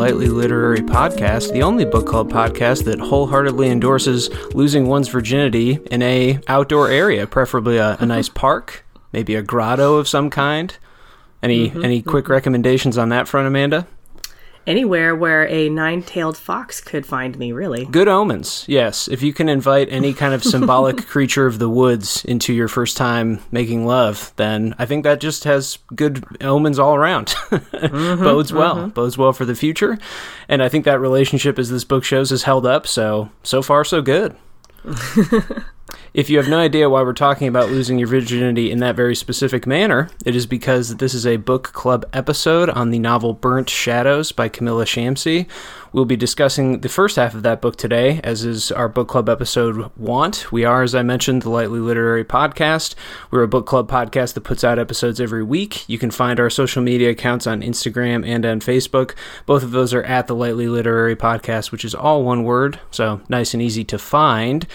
Lightly Literary Podcast, the only book club podcast that wholeheartedly endorses losing one's virginity in an outdoor area, preferably a nice park, maybe a grotto of some kind. Any quick recommendations on that front, Amanda? Anywhere where a nine-tailed fox could find me, really. Good omens, yes. If you can invite any kind of symbolic creature of the woods into your first time making love, then I think that just has good omens all around. Bodes well for the future. And I think that relationship, as this book shows, has held up. So far, so good. If you have no idea why we're talking about losing your virginity in that very specific manner, it is because this is a book club episode on the novel Burnt Shadows by Kamila Shamsie. We'll be discussing the first half of that book today, as is our book club episode want. We are, as I mentioned, the Lightly Literary Podcast. We're a book club podcast that puts out episodes every week. You can find our social media accounts on Instagram and on Facebook. Both of those are at the Lightly Literary Podcast, which is all one word, so nice and easy to find.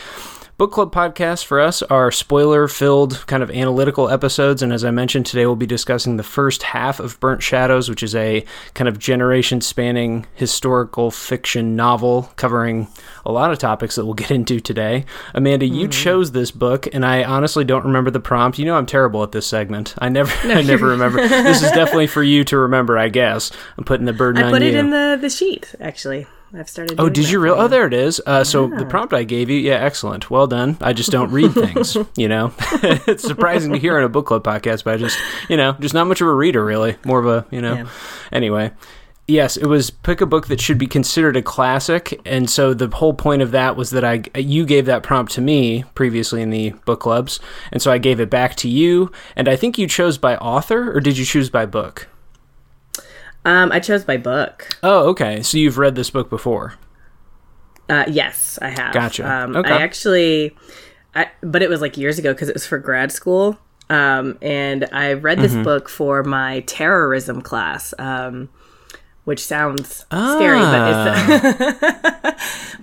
Book club podcasts for us are spoiler-filled kind of analytical episodes, and as I mentioned, today we'll be discussing the first half of Burnt Shadows, which is a kind of generation-spanning historical fiction novel covering a lot of topics that we'll get into today. Amanda, you chose this book, and I honestly don't remember the prompt. You know I'm terrible at this segment. I never remember. This is definitely for you to remember, I guess. I'm putting the burden on you. I put it in the sheet, actually. I've started doing did you really? Oh, there it is. So the prompt I gave you, yeah, excellent. Well done. I just don't read things, you know. It's surprising to hear on a book club podcast, but I just not much of a reader, really. More of a, Anyway. Yes, it was pick a book that should be considered a classic, and so the whole point of that was that you gave that prompt to me previously in the book clubs, and so I gave it back to you, and I think you chose by author, or did you choose by book? I chose by book. Oh, okay. So you've read this book before? Yes, I have. Gotcha. Okay. But it was like years ago because it was for grad school. And I read this book for my terrorism class, which sounds scary,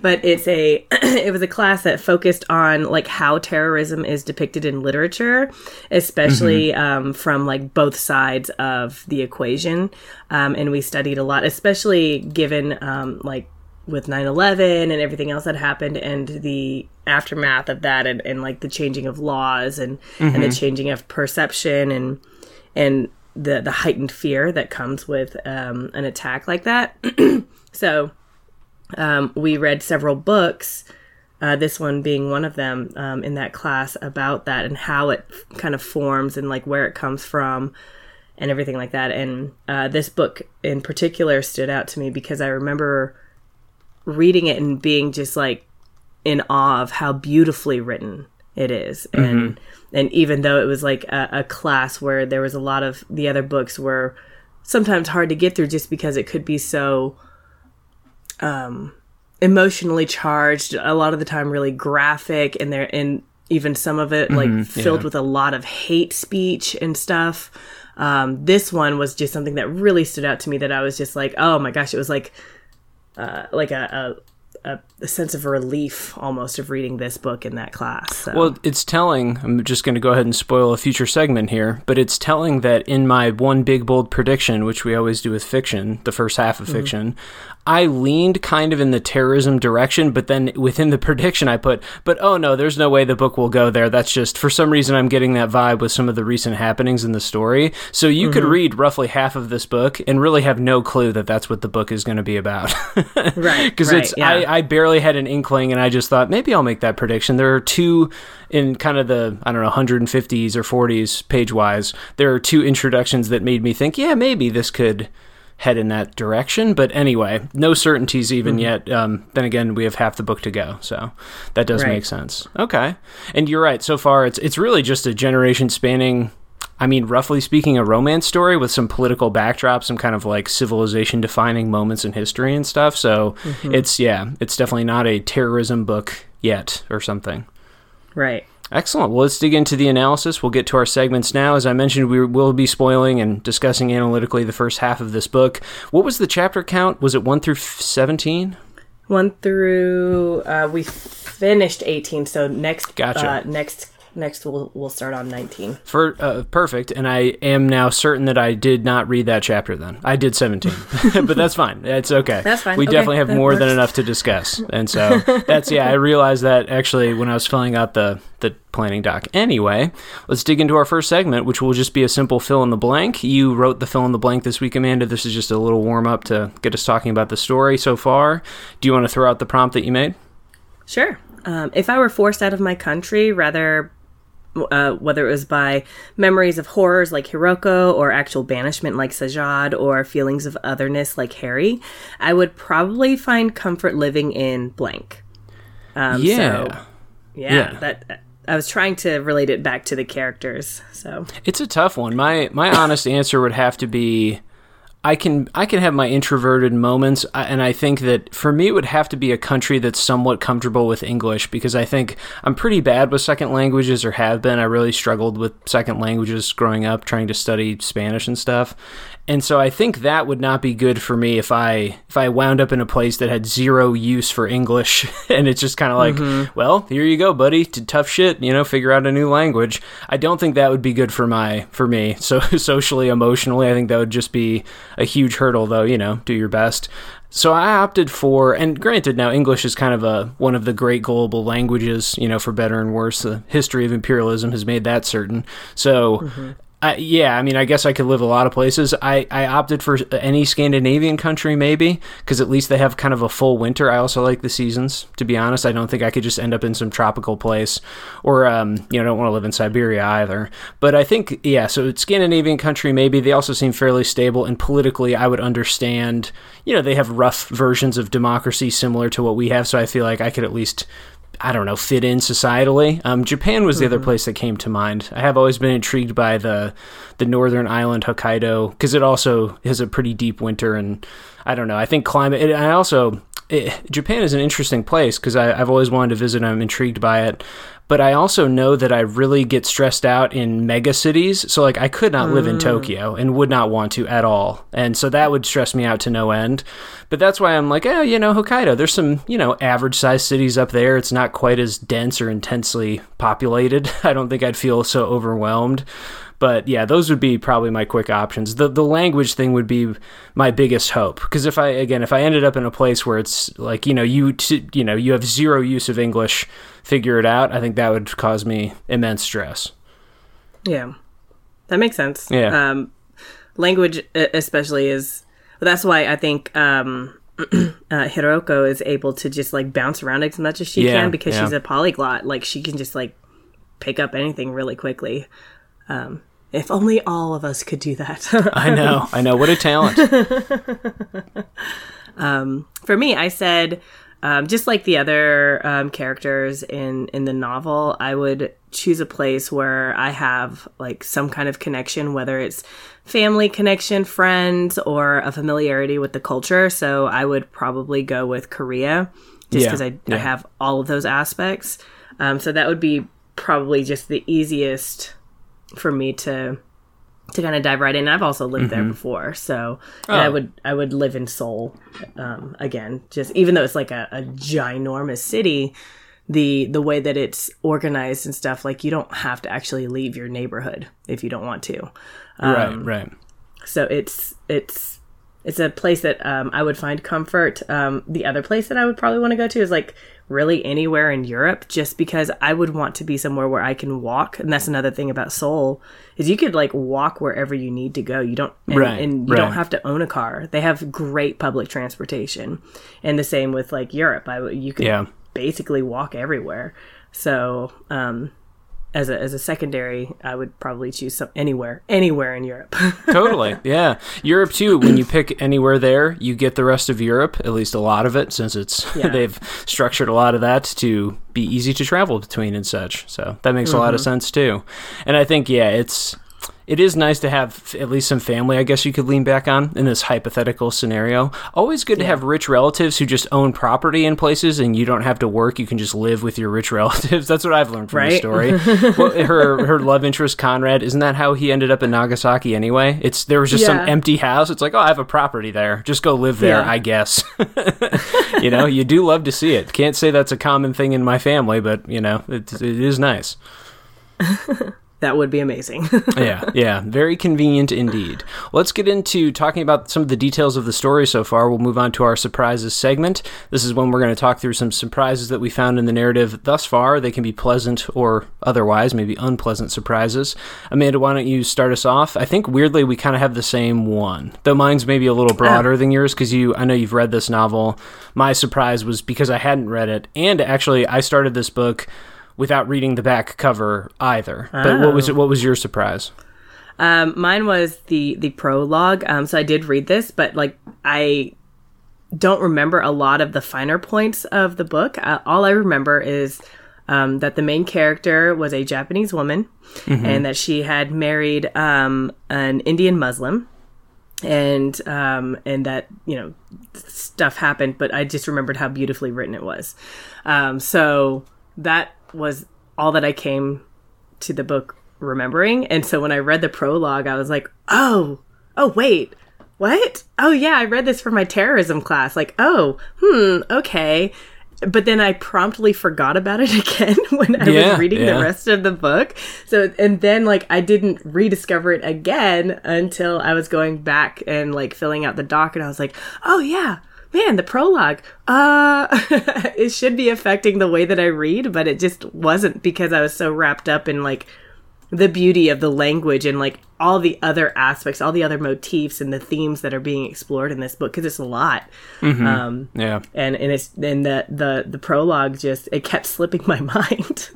but it was a class that focused on like how terrorism is depicted in literature, especially from like both sides of the equation. And we studied a lot, especially given like with 9/11 and everything else that happened and the aftermath of that and like the changing of laws and the changing of perception and the heightened fear that comes with an attack like that. So we read several books, this one being one of them, in that class about that and how it kind of forms and like where it comes from and everything like that. And this book in particular stood out to me because I remember reading it and being just like in awe of how beautifully written it is. And even though it was like a class where there was a lot of the other books were sometimes hard to get through just because it could be so emotionally charged, a lot of the time really graphic, and even some of it like filled with a lot of hate speech and stuff. This one was just something that really stood out to me that I was just like, oh my gosh, it was like a sense of relief almost of reading this book in that class. So. Well, it's telling. I'm just going to go ahead and spoil a future segment here, but it's telling that in my one big bold prediction, which we always do with fiction, the first half of fiction, I leaned kind of in the terrorism direction, but then within the prediction I put, but oh no, there's no way the book will go there. That's just, for some reason, I'm getting that vibe with some of the recent happenings in the story. So you could read roughly half of this book and really have no clue that that's what the book is going to be about. Right. Because I barely had an inkling, and I just thought, maybe I'll make that prediction. There are two in kind of the, 150s or 40s page-wise. There are two introductions that made me think, yeah, maybe this could head in that direction. But anyway, no certainties even yet. Then again, we have half the book to go. So that does make sense. Okay. And you're right. So far, it's really just a generation-spanning, roughly speaking, a romance story with some political backdrop, some kind of like civilization-defining moments in history and stuff. So it's definitely not a terrorism book yet or something. Right. Excellent. Well, let's dig into the analysis. We'll get to our segments now. As I mentioned, we will be spoiling and discussing analytically the first half of this book. What was the chapter count? Was it 1 through 17? 1 through, we finished 18, so next Next, we'll start on 19. For perfect, and I am now certain that I did not read that chapter then. I did 17, but that's fine. It's okay. That's fine. We definitely have more than enough to discuss, and so that's, yeah, I realized that actually when I was filling out the planning doc. Anyway, let's dig into our first segment, which will just be a simple fill-in-the-blank. You wrote the fill-in-the-blank this week, Amanda. This is just a little warm-up to get us talking about the story so far. Do you want to throw out the prompt that you made? Sure. If I were forced out of my country, whether it was by memories of horrors like Hiroko or actual banishment like Sajjad or feelings of otherness like Harry, I would probably find comfort living in blank. That I was trying to relate it back to the characters. So it's a tough one. My honest answer would have to be, I can have my introverted moments, and I think that for me it would have to be a country that's somewhat comfortable with English, because I think I'm pretty bad with second languages, or have been. I really struggled with second languages growing up, trying to study Spanish and stuff. And so I think that would not be good for me if I wound up in a place that had zero use for English, and it's just kind of like, well, here you go, buddy, tough shit, figure out a new language. I don't think that would be good for me. So socially, emotionally, I think that would just be a huge hurdle, though, do your best. So I opted for, and granted now English is kind of one of the great global languages, for better and worse. The history of imperialism has made that certain. So, I guess I could live a lot of places. I opted for any Scandinavian country, maybe, because at least they have kind of a full winter. I also like the seasons, to be honest. I don't think I could just end up in some tropical place, or, I don't want to live in Siberia either. But I think, so Scandinavian country, maybe. They also seem fairly stable, and politically I would understand, they have rough versions of democracy similar to what we have, so I feel like I could at least, I don't know, fit in societally. Japan was the other place that came to mind. I have always been intrigued by the northern island, Hokkaido, because it also has a pretty deep winter, and I don't know. I think climate... Japan is an interesting place, because I've always wanted to visit, and I'm intrigued by it. But I also know that I really get stressed out in mega cities. So, I could not live in Tokyo and would not want to at all. And so that would stress me out to no end. But that's why I'm like, Hokkaido, there's some, average-sized cities up there. It's not quite as dense or intensely populated. I don't think I'd feel so overwhelmed. But yeah, those would be probably my quick options. The language thing would be my biggest hope, because if I ended up in a place where it's like, you have zero use of English, figure it out, I think that would cause me immense stress. Yeah, that makes sense. Yeah, language especially is. That's why I think Hiroko is able to just bounce around as much as she can, because she's a polyglot. She can just pick up anything really quickly. If only all of us could do that. I know. What a talent. For me, I said, just like the other characters in the novel, I would choose a place where I have some kind of connection, whether it's family connection, friends, or a familiarity with the culture. So I would probably go with Korea, just because I have all of those aspects. So that would be probably just the easiest for me to kind of dive right in. I've also lived there before, so I would live in Seoul again. Just even though it's a ginormous city, the way that it's organized and stuff, you don't have to actually leave your neighborhood if you don't want to. Right. So it's a place that I would find comfort. The other place that I would probably want to go to is really anywhere in Europe, just because I would want to be somewhere where I can walk. And that's another thing about Seoul, is you could walk wherever you need to go. You don't, and you don't have to own a car. They have great public transportation, and the same with Europe. You could basically walk everywhere. So, as a secondary, I would probably choose anywhere in Europe. Totally, yeah. Europe, too, when you pick anywhere there, you get the rest of Europe, at least a lot of it, since they've structured a lot of that to be easy to travel between and such. So that makes a lot of sense, too. And I think, it is nice to have at least some family, I guess, you could lean back on in this hypothetical scenario. Always good to have rich relatives who just own property in places, and you don't have to work. You can just live with your rich relatives. That's what I've learned from the story. Well, her love interest, Conrad, isn't that how he ended up in Nagasaki anyway? There was just some empty house. It's I have a property there. Just go live there, I guess. You do love to see it. Can't say that's a common thing in my family, but it is nice. That would be amazing. Yeah, very convenient indeed. Let's get into talking about some of the details of the story so far. We'll move on to our surprises segment. This is when we're going to talk through some surprises that we found in the narrative thus far. They can be pleasant or otherwise, maybe unpleasant surprises. Amanda, why don't you start us off? I think weirdly we kind of have the same one, though mine's maybe a little broader than yours because I know you've read this novel. My surprise was because I hadn't read it, and actually I started this book without reading the back cover either. Oh. But what was your surprise? Mine was the prologue. So I did read this, but I don't remember a lot of the finer points of the book. All I remember is that the main character was a Japanese woman, mm-hmm. and that she had married an Indian Muslim, and that stuff happened. But I just remembered how beautifully written it was. So that was all that I came to the book remembering. And so when I read the prologue, I was like, oh, wait, what? Oh, yeah, I read this for my terrorism class. Okay. But then I promptly forgot about it again when I was reading the rest of the book. So, and then I didn't rediscover it again until I was going back and filling out the doc, and I was like, oh, yeah. Man, the prologue, it should be affecting the way that I read, but it just wasn't, because I was so wrapped up in the beauty of the language and all the other aspects, all the other motifs and the themes that are being explored in this book, because it's a lot. Mm-hmm. And the prologue just, it kept slipping my mind.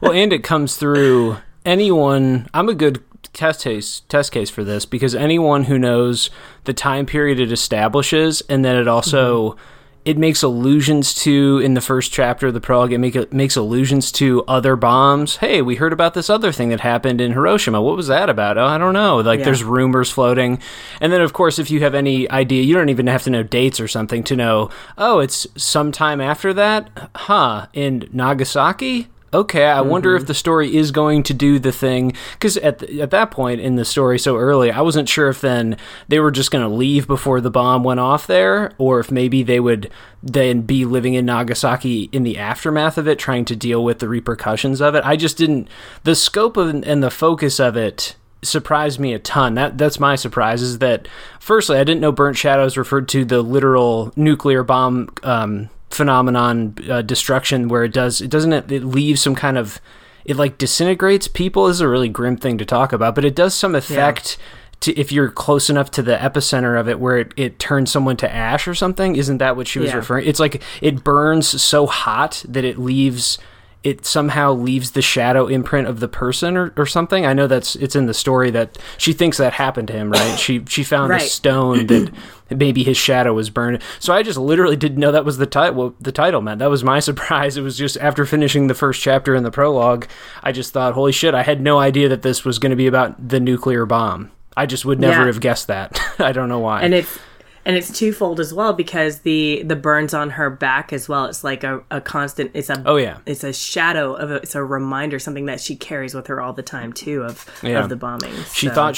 Well, and it comes through anyone. I'm a good test case for this, because anyone who knows the time period it establishes, and then it also mm-hmm. it makes allusions to, in the first chapter of the prologue, it makes allusions to other bombs. Hey, we heard about this other thing that happened in Hiroshima. What was that about? Oh, I don't know. There's rumors floating. And then, of course, if you have any idea, you don't even have to know dates or something to know, oh, it's sometime after that? Huh, in Nagasaki? Okay, I wonder if the story is going to do the thing, because at that point in the story, so early, I wasn't sure if then they were just going to leave before the bomb went off there, or if maybe they would then be living in Nagasaki in the aftermath of it, trying to deal with the repercussions of it. I just didn't, the scope of and the focus of it surprised me a ton. That's my surprise, is that firstly, I didn't know Burnt Shadows referred to the literal nuclear bomb phenomenon, destruction, where it leaves some kind of, it disintegrates people. This is a really grim thing to talk about, but it does some effect to, if you're close enough to the epicenter of it, where it turns someone to ash or something. Isn't that what she was referring? It's it burns so hot that it somehow leaves the shadow imprint of the person or something. I know it's in the story that she thinks that happened to him, right? She found a stone that maybe his shadow was burned. So I just literally didn't know that was the title meant. That was my surprise. It was just after finishing the first chapter in the prologue, I just thought, holy shit, I had no idea that this was going to be about the nuclear bomb. I just would never have guessed that. I don't know why. And it's twofold as well, because the burns on her back as well. It's a constant. It's a shadow of it's a reminder, something that she carries with her all the time too of the bombing. She thought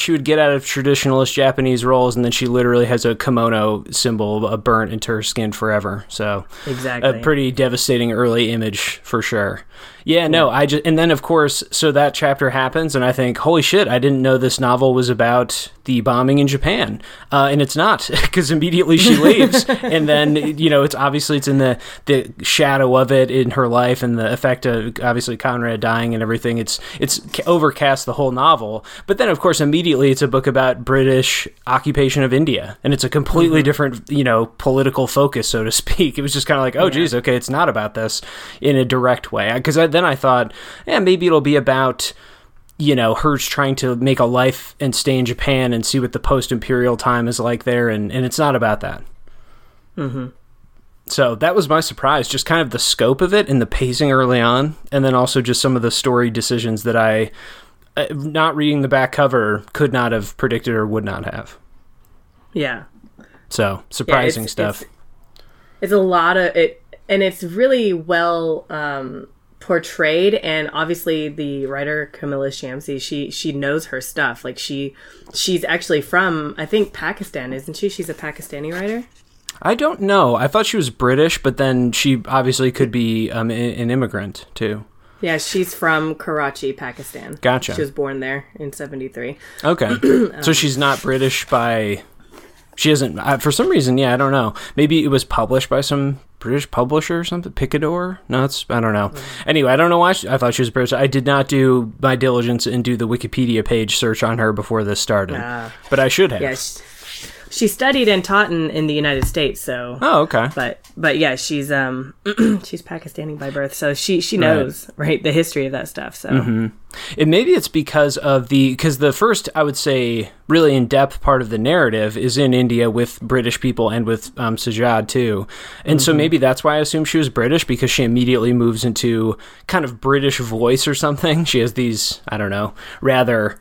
she would get out of traditionalist Japanese roles, and then she literally has a kimono symbol, burnt into her skin forever. So exactly, a pretty devastating early image for sure. Yeah, no, and then of course, so that chapter happens, and I think, holy shit, I didn't know this novel was about the bombing in Japan, and it's not, because immediately she leaves, and then it's obviously it's in the shadow of it in her life, and the effect of obviously Conrad dying and everything. It's overcast the whole novel, but then of course immediately it's a book about British occupation of India, and it's a completely different political focus, so to speak. It was just kind of geez, okay, it's not about this in a direct way, because then I thought, maybe it'll be about, her trying to make a life and stay in Japan and see what the post-imperial time is like there. And it's not about that. Mm-hmm. So that was my surprise, just kind of the scope of it and the pacing early on. And then also just some of the story decisions that I, not reading the back cover, could not have predicted or would not have. Yeah. So surprising stuff. It's a lot of it. And it's really well, portrayed, and obviously the writer Kamila Shamsie, she knows her stuff. She's actually from, I think, Pakistan, isn't she? She's a Pakistani writer. I don't know. I thought she was British, but then she obviously could be an immigrant too. Yeah, she's from Karachi, Pakistan. Gotcha. She was born there in 73. Okay. So she's not British by... She isn't... for some reason, yeah, I don't know. Maybe it was published by some British publisher or something? Picador? No, it's... I don't know. Mm-hmm. Anyway, I don't know why I thought she was British. I did not do my diligence and do the Wikipedia page search on her before this started. But I should have. Yeah, she studied and taught in the United States, so... Oh, okay. But yeah, she's she's Pakistani by birth, so she knows, right, the history of that stuff, so... Mm-hmm. And maybe it's because of because the first, I would say, really in-depth part of the narrative is in India with British people and with Sajjad too. And so maybe that's why I assume she was British, because she immediately moves into kind of British voice or something. She has these, I don't know, rather...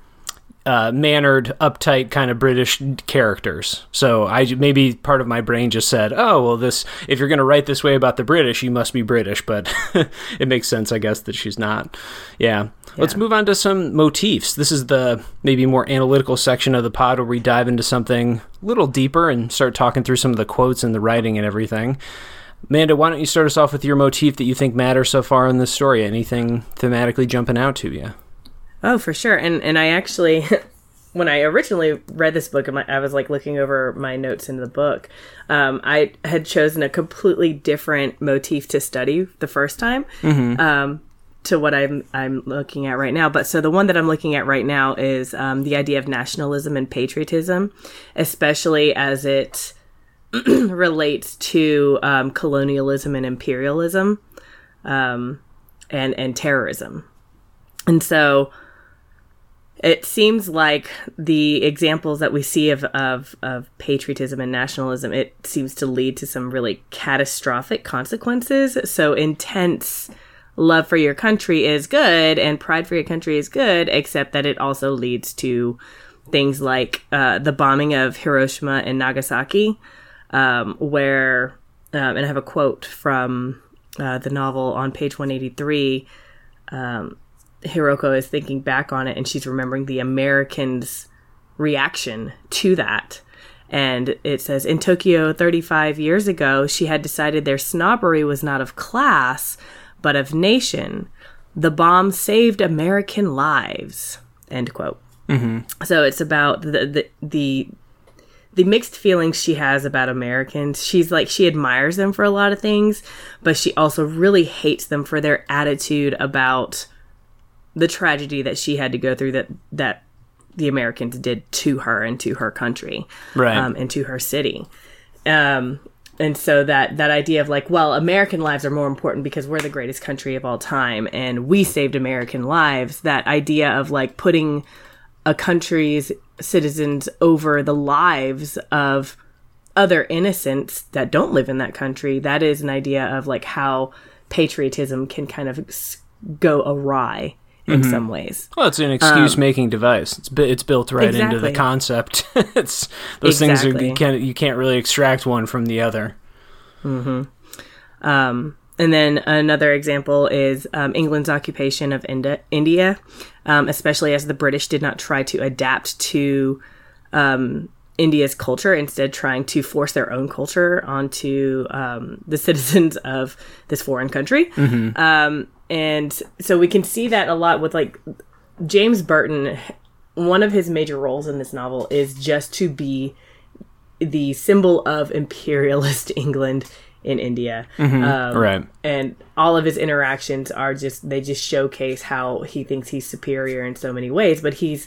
mannered, uptight kind of British characters. So maybe part of my brain just said, oh, well, if you're going to write this way about the British, you must be British. But it makes sense, I guess, that she's not. Yeah. Let's move on to some motifs. This is the maybe more analytical section of the pod where we dive into something a little deeper and start talking through some of the quotes and the writing and everything. Amanda, why don't you start us off with your motif that you think matters so far in this story? Anything thematically jumping out to you? Oh, for sure. And I actually, when I originally read this book, I was like looking over my notes in the book. I had chosen a completely different motif to study the first time to what I'm looking at right now. But so the one that I'm looking at right now is the idea of nationalism and patriotism, especially as it relates to colonialism and imperialism and terrorism. And so it seems like the examples that we see of patriotism and nationalism, it seems to lead to some really catastrophic consequences. So intense love for your country is good and pride for your country is good, except that it also leads to things like the bombing of Hiroshima and Nagasaki, where, and I have a quote from the novel on page 183, Hiroko is thinking back on it and she's remembering the Americans' reaction to that. And it says, in Tokyo 35 years ago, she had decided their snobbery was not of class, but of nation. The bomb saved American lives, end quote. Mm-hmm. So it's about the mixed feelings she has about Americans. She's like, she admires them for a lot of things, but she also really hates them for their attitude about the tragedy that she had to go through that the Americans did to her and to her country, right, and to her city. And so that idea of like, well, American lives are more important because we're the greatest country of all time and we saved American lives. That idea of like putting a country's citizens over the lives of other innocents that don't live in that country. That is an idea of like how patriotism can kind of go awry in some ways. Well, it's an excuse-making device. It's built right into the concept. Things you can't really extract one from the other. Mm-hmm. And then another example is England's occupation of India, especially as the British did not try to adapt to India's culture, instead trying to force their own culture onto the citizens of this foreign country. Mm-hmm. And so we can see that a lot with like James Burton. One of his major roles in this novel is just to be the symbol of imperialist England in India. Mm-hmm. Right. And all of his interactions they just showcase how he thinks he's superior in so many ways, but he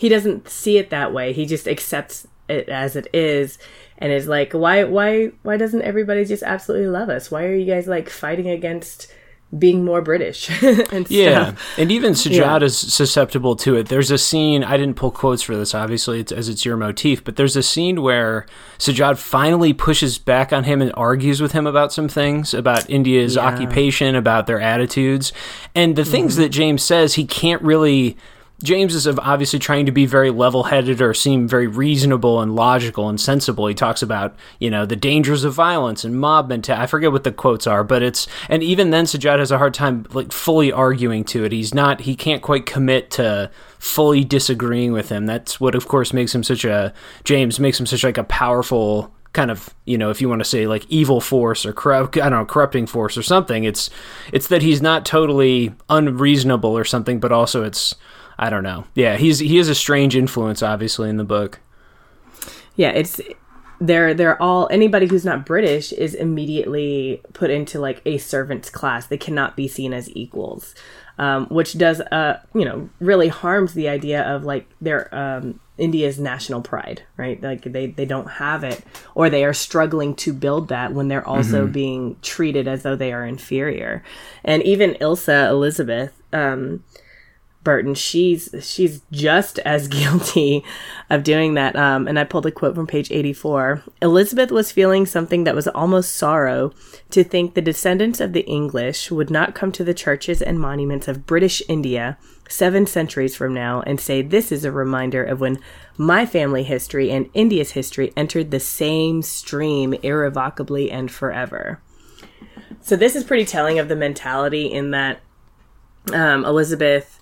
doesn't see it that way. He just accepts it as it is and is like, why doesn't everybody just absolutely love us? Why are you guys like fighting against being more British and stuff. Yeah, and even Sajjad is susceptible to it. There's a scene, I didn't pull quotes for this, obviously, as it's your motif, but there's a scene where Sajjad finally pushes back on him and argues with him about some things, about India's occupation, about their attitudes. And the things that James says, he can't really... James is obviously trying to be very level-headed or seem very reasonable and logical and sensible. He talks about, the dangers of violence and mob mentality. I forget what the quotes are, but and even then Sajjad has a hard time like fully arguing to it. He can't quite commit to fully disagreeing with him. That's what, of course, makes him such a powerful kind of, you know, if you want to say like evil force or corrupting force or something. It's that he's not totally unreasonable or something, but also it's, I don't know. Yeah, he is a strange influence, obviously, in the book. Yeah, it's they're all, anybody who's not British is immediately put into like a servant's class. They cannot be seen as equals, which does really harms the idea of like their India's national pride, right? Like they don't have it, or they are struggling to build that when they're also being treated as though they are inferior. And even Elizabeth Burton, she's just as guilty of doing that. And I pulled a quote from page 84. Elizabeth was feeling something that was almost sorrow to think the descendants of the English would not come to the churches and monuments of British India 7 centuries from now and say, this is a reminder of when my family history and India's history entered the same stream irrevocably and forever. So this is pretty telling of the mentality in that Elizabeth,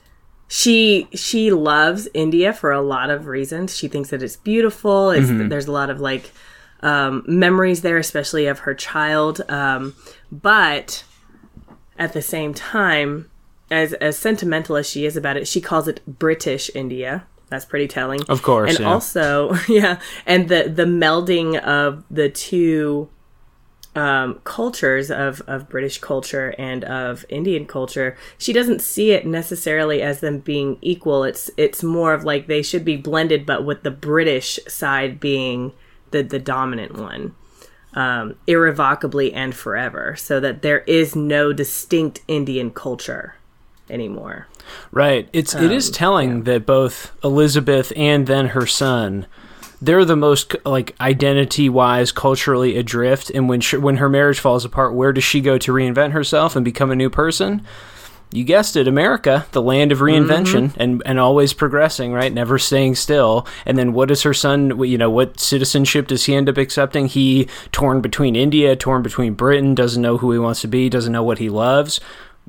she loves India for a lot of reasons. She thinks that it's beautiful. There's a lot of like memories there, especially of her child. But at the same time, as sentimental as she is about it, she calls it British India. That's pretty telling. Of course. And also, and the melding of the two cultures of British culture and of Indian culture, she doesn't see it necessarily as them being equal. It's more of like they should be blended, but with the British side being the dominant one, irrevocably and forever, so that there is no distinct Indian culture anymore. Right. It is telling that both Elizabeth and then her son, they're the most like identity-wise culturally adrift, and when her marriage falls apart, where does she go to reinvent herself and become a new person? You guessed it, America, the land of reinvention, and always progressing, right? Never staying still. And then what does her son, what citizenship does he end up accepting? He, torn between India, torn between Britain, doesn't know who he wants to be, doesn't know what he loves.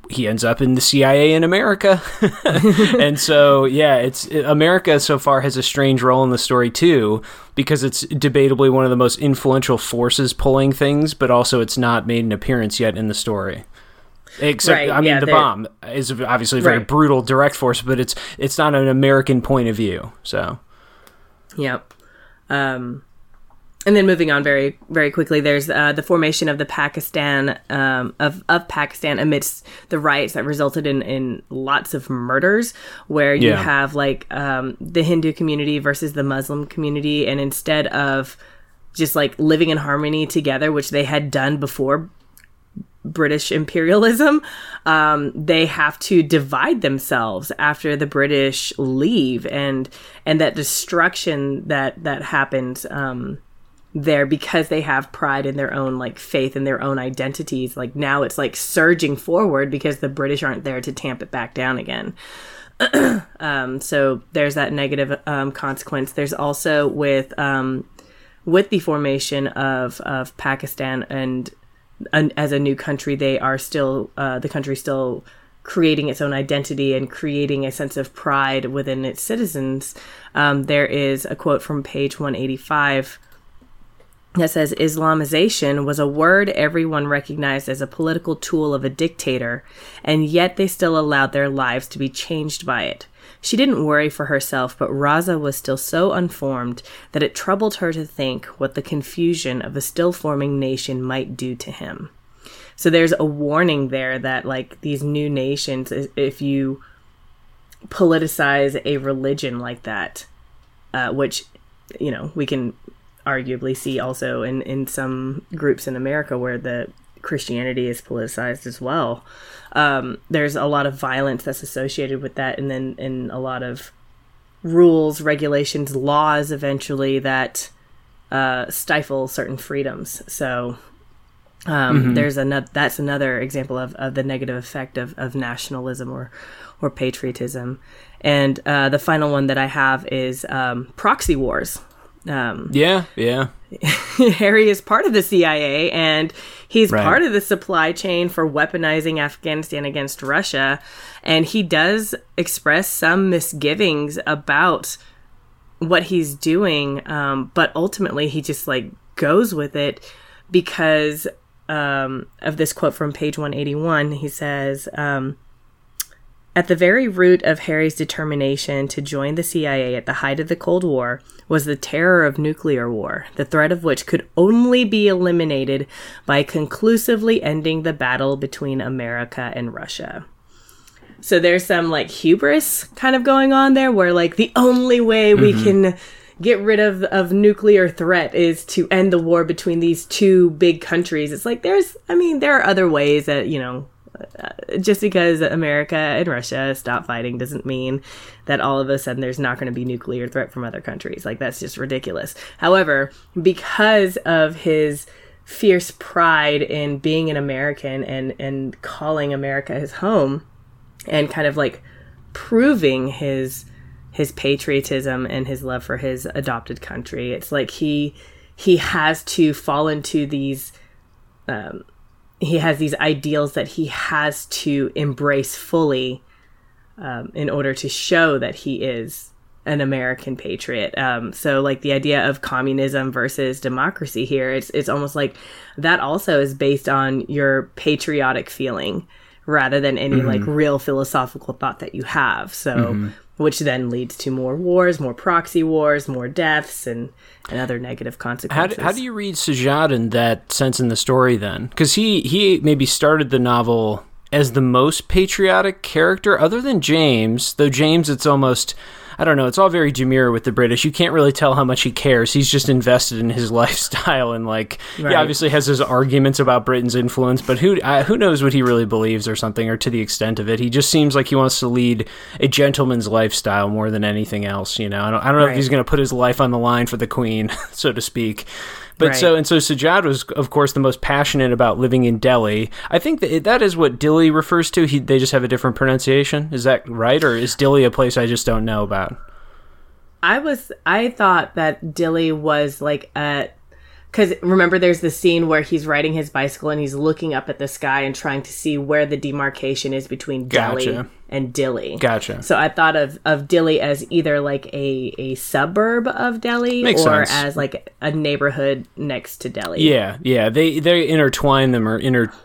He ends up in the CIA in America. And so, America so far has a strange role in the story too, because it's debatably one of the most influential forces pulling things, but also it's not made an appearance yet in the story. Except, the bomb is obviously a very brutal direct force, but it's not an American point of view. So, yep. And then moving on very, very quickly, there's the formation of the Pakistan of Pakistan amidst the riots that resulted in lots of murders, where you have like the Hindu community versus the Muslim community, and instead of just like living in harmony together, which they had done before British imperialism, they have to divide themselves after the British leave, and that destruction that happens. There, because they have pride in their own like faith and their own identities, like now it's like surging forward because the British aren't there to tamp it back down again. So there's that negative consequence. There's also with the formation of Pakistan and as a new country, they are still the country still creating its own identity and creating a sense of pride within its citizens. There is a quote from page 185 that says, Islamization was a word everyone recognized as a political tool of a dictator, and yet they still allowed their lives to be changed by it. She didn't worry for herself, but Raza was still so unformed that it troubled her to think what the confusion of a still-forming nation might do to him. So there's a warning there that, like, these new nations, if you politicize a religion like that, which, we can arguably see also in some groups in America where the Christianity is politicized as well. There's a lot of violence that's associated with that. And then in a lot of rules, regulations, laws eventually that stifle certain freedoms. So there's that's another example of the negative effect of nationalism or patriotism. And the final one that I have is proxy wars. Harry is part of the CIA, and he's part of the supply chain for weaponizing Afghanistan against Russia, and he does express some misgivings about what he's doing, but ultimately he just like goes with it because of this quote from page 181. He says, at the very root of Harry's determination to join the CIA at the height of the Cold War was the terror of nuclear war, the threat of which could only be eliminated by conclusively ending the battle between America and Russia. So there's some like hubris kind of going on there where like the only way we can get rid of nuclear threat is to end the war between these two big countries. It's like there are other ways that, you know, just because America and Russia stop fighting doesn't mean that all of a sudden there's not going to be nuclear threat from other countries. Like, that's just ridiculous. However, because of his fierce pride in being an American and calling America his home and kind of like proving his patriotism and his love for his adopted country, it's like he has to fall into these he has these ideals that he has to embrace fully in order to show that he is an American patriot. So like the idea of communism versus democracy here, it's almost like that also is based on your patriotic feeling rather than any like real philosophical thought that you have. So, which then leads to more wars, more proxy wars, more deaths, and other negative consequences. How do you read Sajjad in that sense in the story then? Because he maybe started the novel as the most patriotic character other than James, though James, it's almost, I don't know, it's all very demure with the British. You can't really tell how much he cares. He's just invested in his lifestyle and like, he obviously has his arguments about Britain's influence, but who knows what he really believes or something, or to the extent of it. He just seems like he wants to lead a gentleman's lifestyle more than anything else. You know, I don't know if he's going to put his life on the line for the Queen, so to speak. But so Sajjad was, of course, the most passionate about living in Delhi. I think that is what Dili refers to. They just have a different pronunciation. Is that right? Or is Dili a place I just don't know about? I thought that Dili was like a, because remember there's the scene where he's riding his bicycle and he's looking up at the sky and trying to see where the demarcation is between Delhi and Dili. Gotcha. So I thought of Dili as either like a suburb of Delhi or as like a neighborhood next to Delhi. Yeah. They intertwine them or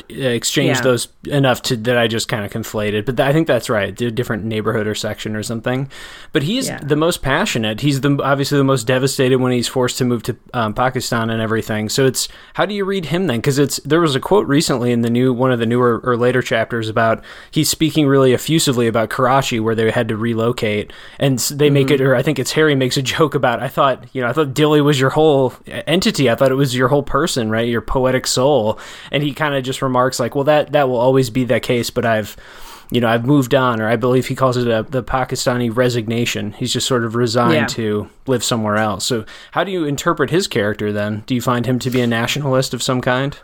exchange those enough to that I just kind of conflated. But I think that's right. A different neighborhood or section or something. But he's the most passionate. He's obviously the most devastated when he's forced to move to Pakistan and everything. So it's, how do you read him then? Because there was a quote recently in one of the newer or later chapters about he's speaking really effusively about Karachi, where they had to relocate, and they make it, or I think it's Harry makes a joke about, I thought Dili was your whole entity. I thought it was your whole person, right? Your poetic soul. And he kind of just remarks like, well, that will always be the case, but I've moved on, or I believe he calls it the Pakistani resignation. He's just sort of resigned to live somewhere else. So how do you interpret his character then? Do you find him to be a nationalist of some kind?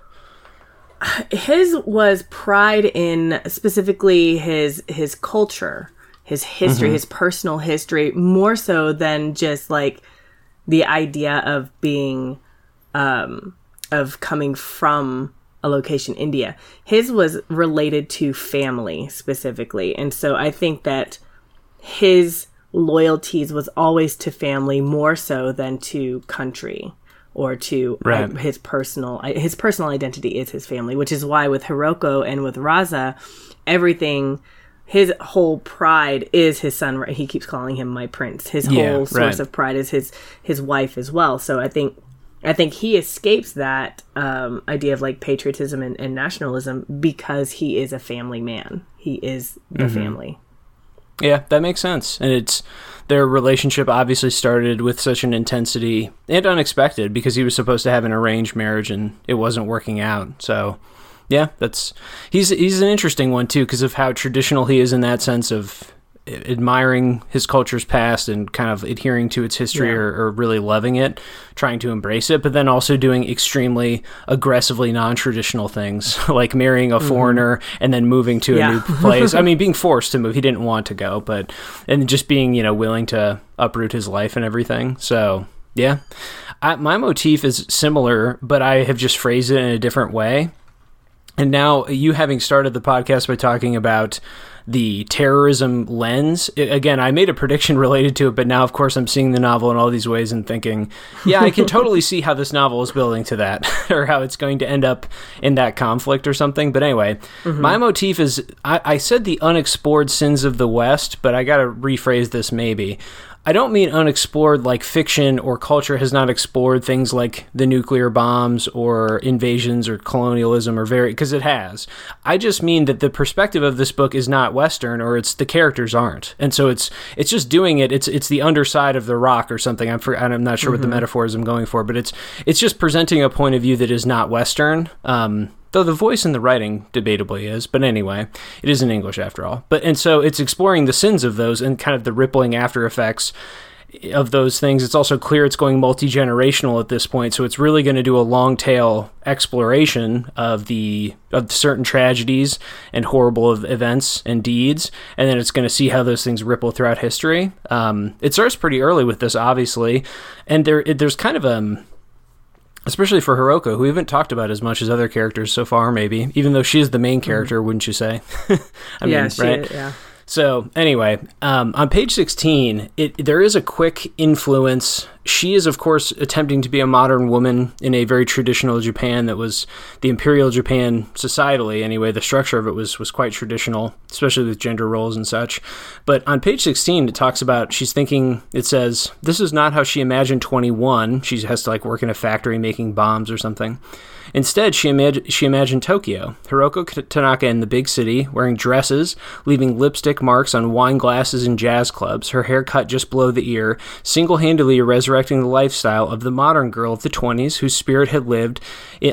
His was pride in specifically his culture, his history, his personal history, more so than just like the idea of being, of coming from a location, India. His was related to family specifically. And so I think that his loyalties was always to family more so than to country. Or to his personal identity is his family, which is why with Hiroko and with Raza, everything, his whole pride is his son. He keeps calling him my prince. His whole source of pride is his wife as well. So I think he escapes that idea of like patriotism and nationalism because he is a family man. He is the family. Yeah, that makes sense. And it's their relationship obviously started with such an intensity and unexpected because he was supposed to have an arranged marriage and it wasn't working out. So, yeah, he's an interesting one too because of how traditional he is in that sense of admiring his culture's past and kind of adhering to its history or really loving it, trying to embrace it, but then also doing extremely aggressively non-traditional things like marrying a foreigner and then moving to a new place. I mean, being forced to move, he didn't want to go, but, and just being, willing to uproot his life and everything. So yeah, my motif is similar, but I have just phrased it in a different way. And now, you having started the podcast by talking about the terrorism lens, again, I made a prediction related to it, but now, of course, I'm seeing the novel in all these ways and thinking, yeah, I can totally see how this novel is building to that, or how it's going to end up in that conflict or something. But anyway, my motif is, I said the unexplored sins of the West, but I got to rephrase this maybe. I don't mean unexplored like fiction or culture has not explored things like the nuclear bombs or invasions or colonialism or because it has. I just mean that the perspective of this book is not Western, or it's the characters aren't. And so it's just doing it. It's the underside of the rock or something. I'm not sure what the metaphor is I'm going for, but it's just presenting a point of view that is not Western. Though the voice in the writing debatably is, but anyway, it is in English after all. And so it's exploring the sins of those and kind of the rippling after effects of those things. It's also clear it's going multi-generational at this point, so it's really going to do a long tail exploration of certain tragedies and horrible events and deeds, and then it's going to see how those things ripple throughout history. It starts pretty early with this, obviously, and there's kind of a... Especially for Hiroko, who we haven't talked about as much as other characters so far, maybe, even though she is the main character, wouldn't you say? Right? Yeah. So anyway, on page 16, there is a quick influence. She is, of course, attempting to be a modern woman in a very traditional Japan that was the Imperial Japan societally. Anyway, the structure of it was quite traditional, especially with gender roles and such. But on page 16, it talks about she's thinking, it says, this is not how she imagined 21. She has to like work in a factory making bombs or something. Instead, she imagined Tokyo, Hiroko Tanaka in the big city, wearing dresses, leaving lipstick marks on wine glasses and jazz clubs, her hair cut just below the ear, single-handedly resurrecting the lifestyle of the modern girl of the 20s whose spirit had lived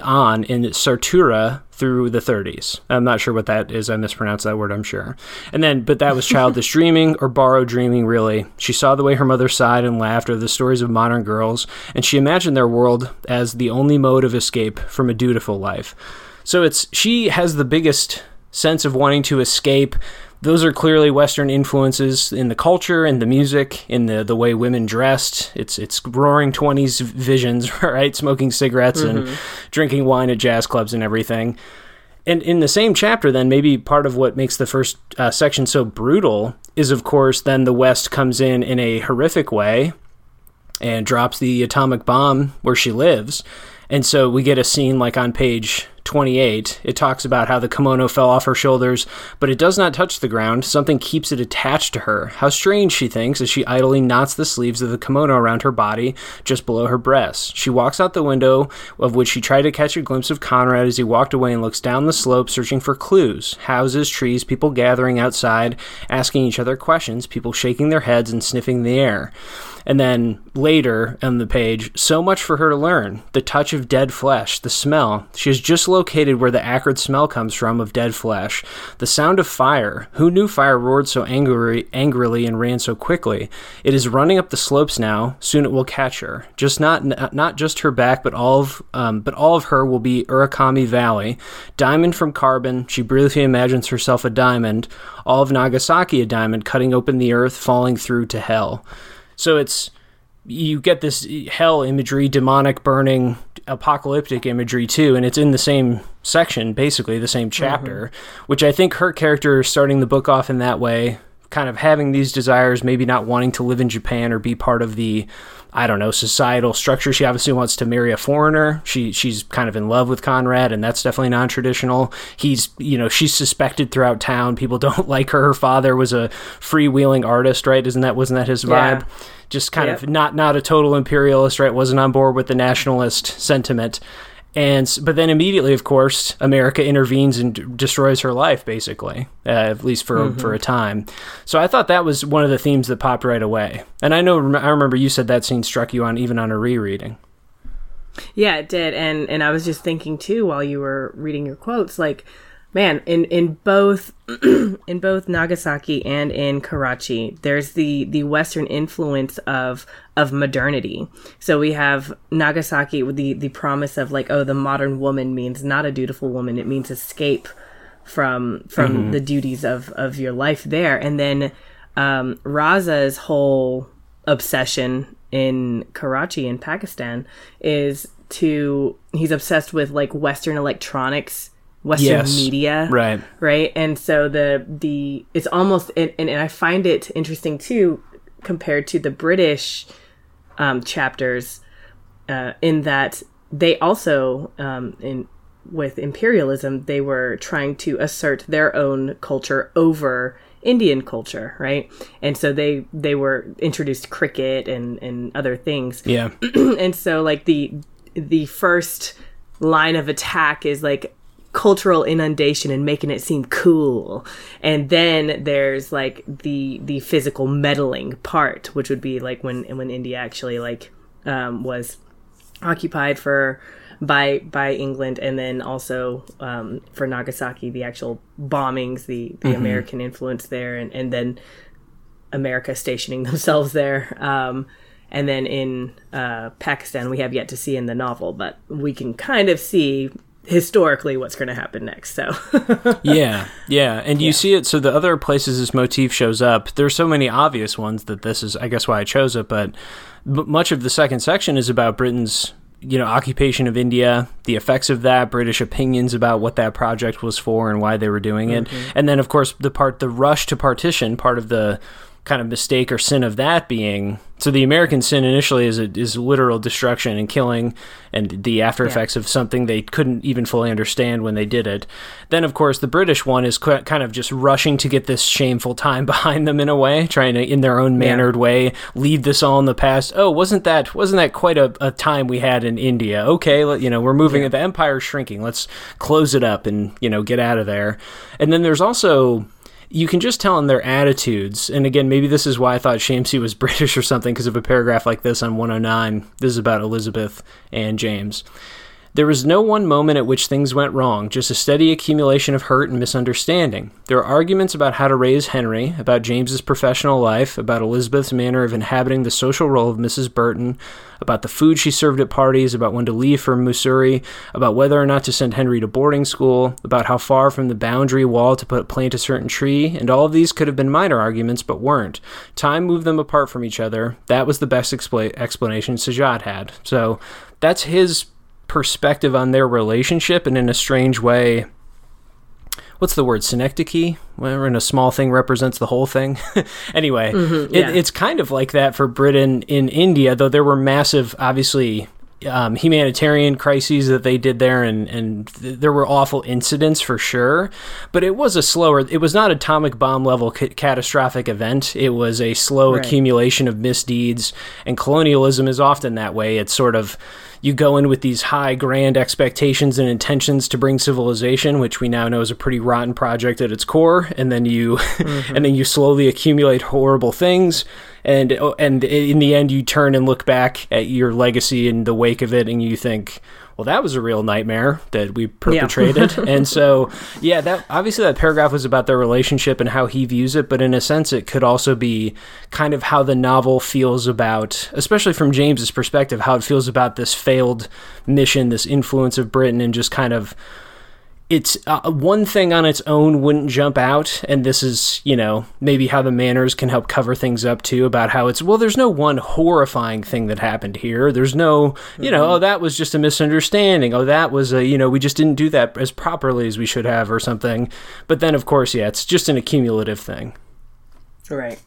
on in Sartura through the 30s. I'm not sure what that is. I mispronounced that word, I'm sure. But that was childish dreaming, or borrowed dreaming, really. She saw the way her mother sighed and laughed over the stories of modern girls, and she imagined their world as the only mode of escape from a dutiful life. So she has the biggest sense of wanting to escape. Those are clearly Western influences in the culture, in the music, in the way women dressed. It's roaring 20s visions, right? Smoking cigarettes and drinking wine at jazz clubs and everything. And in the same chapter, then, maybe part of what makes the first section so brutal is, of course, then the West comes in a horrific way and drops the atomic bomb where she lives. And so we get a scene like on page 28. It talks about how the kimono fell off her shoulders, but it does not touch the ground. Something keeps it attached to her. How strange, she thinks, as she idly knots the sleeves of the kimono around her body just below her breasts. She walks out the window, of which she tried to catch a glimpse of Conrad as he walked away, and looks down the slope, searching for clues. Houses, trees, people gathering outside, asking each other questions, people shaking their heads and sniffing the air. And then later on the page, so much for her to learn. The touch of dead flesh, the smell. She has just located where the acrid smell comes from of dead flesh. The sound of fire. Who knew fire roared so angrily and ran so quickly? It is running up the slopes now. Soon it will catch her. Just not just her back, but all of her will be Urakami Valley. Diamond from carbon. She briefly imagines herself a diamond. All of Nagasaki a diamond, cutting open the earth, falling through to hell. So you get this hell imagery, demonic burning, apocalyptic imagery too, and it's in the same section, basically the same chapter, which I think her character starting the book off in that way, kind of having these desires, maybe not wanting to live in Japan or be part of the, I don't know, societal structure. She obviously wants to marry a foreigner. She's kind of in love with Conrad, and that's definitely non-traditional. She's suspected throughout town. People don't like her. Her father was a freewheeling artist, right? Wasn't that his vibe? Yeah. Just kind of not a total imperialist, right? Wasn't on board with the nationalist sentiment. But then immediately, of course, America intervenes and destroys her life, basically, at least for a time. So I thought that was one of the themes that popped right away. And I remember you said that scene struck you even on a rereading. Yeah, it did. And I was just thinking too while you were reading your quotes, like, man, in both Nagasaki and in Karachi, there's the Western influence of modernity. So we have Nagasaki with the promise of like, oh, the modern woman means not a dutiful woman, it means escape from the duties of your life there. And then Raza's whole obsession in Karachi in Pakistan he's obsessed with like Western electronics Western media. Right. Right. And so the it's almost, and I find it interesting too, compared to the British chapters, in that they also, with imperialism, they were trying to assert their own culture over Indian culture, right? And so they were introduced cricket and other things. Yeah. And so like the first line of attack is like cultural inundation and making it seem cool. And then there's like the physical meddling part, which would be like when India actually like was occupied by England, and then also for Nagasaki, the actual bombings, the mm-hmm. American influence there, and then America stationing themselves there. And then in Pakistan, we have yet to see in the novel, but we can kind of see historically what's going to happen next. So and you see it. So the other places this motif shows up, there's so many obvious ones that this is, I guess, why I chose it. But much of the second section is about Britain's, occupation of India, the effects of that, British opinions about what that project was for and why they were doing it. Mm-hmm. And then, of course, the rush to partition, part of the kind of mistake or sin of that being, so the American sin initially is literal destruction and killing and the after effects of something they couldn't even fully understand when they did it. Then, of course, the British one is kind of just rushing to get this shameful time behind them in a way, trying to, in their own mannered way, leave this all in the past. Oh, wasn't that quite a time we had in India? Okay, we're moving, the empire's shrinking. Let's close it up and, get out of there. And then there's also, you can just tell in their attitudes. And again, maybe this is why I thought Shamsie was British or something, because of a paragraph like this on 109. This is about Elizabeth and James. There was no one moment at which things went wrong, just a steady accumulation of hurt and misunderstanding. There are arguments about how to raise Henry, about James's professional life, about Elizabeth's manner of inhabiting the social role of Mrs. Burton, about the food she served at parties, about when to leave for Missouri, about whether or not to send Henry to boarding school, about how far from the boundary wall to plant a certain tree, and all of these could have been minor arguments but weren't. Time moved them apart from each other. That was the best explanation Sajjad had. So that's his perspective on their relationship, and in a strange way, what's the word, synecdoche, when a small thing represents the whole thing. Anyway, it's kind of like that for Britain in India, though there were massive, obviously, humanitarian crises that they did there, and there were awful incidents for sure, but it was not atomic bomb level catastrophic event. It was a slow accumulation of misdeeds, and colonialism is often that way. It's sort of, you go in with these high grand expectations and intentions to bring civilization, which we now know is a pretty rotten project at its core, and then you and then you slowly accumulate horrible things, and in the end you turn and look back at your legacy in the wake of it, and you think, well, that was a real nightmare that we perpetrated. And so, that obviously that paragraph was about their relationship and how he views it, but in a sense it could also be kind of how the novel feels about, especially from James's perspective, how it feels about this failed mission, this influence of Britain, and just kind of, it's one thing on its own wouldn't jump out, and this is, maybe how the manners can help cover things up too, about how it's, well, there's no one horrifying thing that happened here. There's no, oh, that was just a misunderstanding. Oh, that was a, we just didn't do that as properly as we should have or something. But then, of course, it's just an accumulative thing. Right.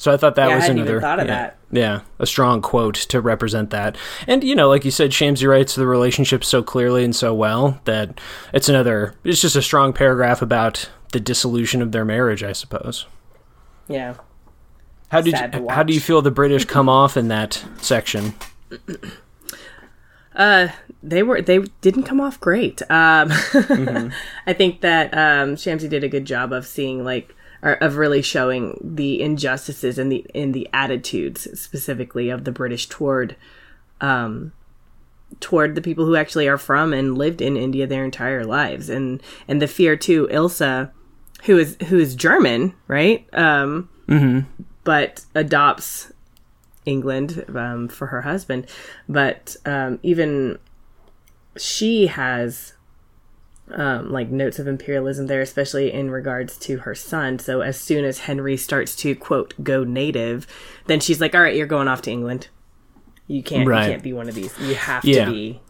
So I thought that was another, even thought of that. Yeah, a strong quote to represent that. And, like you said, Shamsie writes the relationship so clearly and so well that it's just a strong paragraph about the dissolution of their marriage, I suppose. Yeah. How do you feel the British come off in that section? They didn't come off great. I think that Shamsie did a good job of seeing, like, of really showing the injustices and in the attitudes specifically of the British toward the people who actually are from and lived in India their entire lives, and the fear too. Ilse, who is German, right? But adopts England for her husband, but even she has, like, notes of imperialism there, especially in regards to her son. So as soon as Henry starts to, quote, go native, then she's like, all right, you're going off to England. You can't be one of these. You have to be.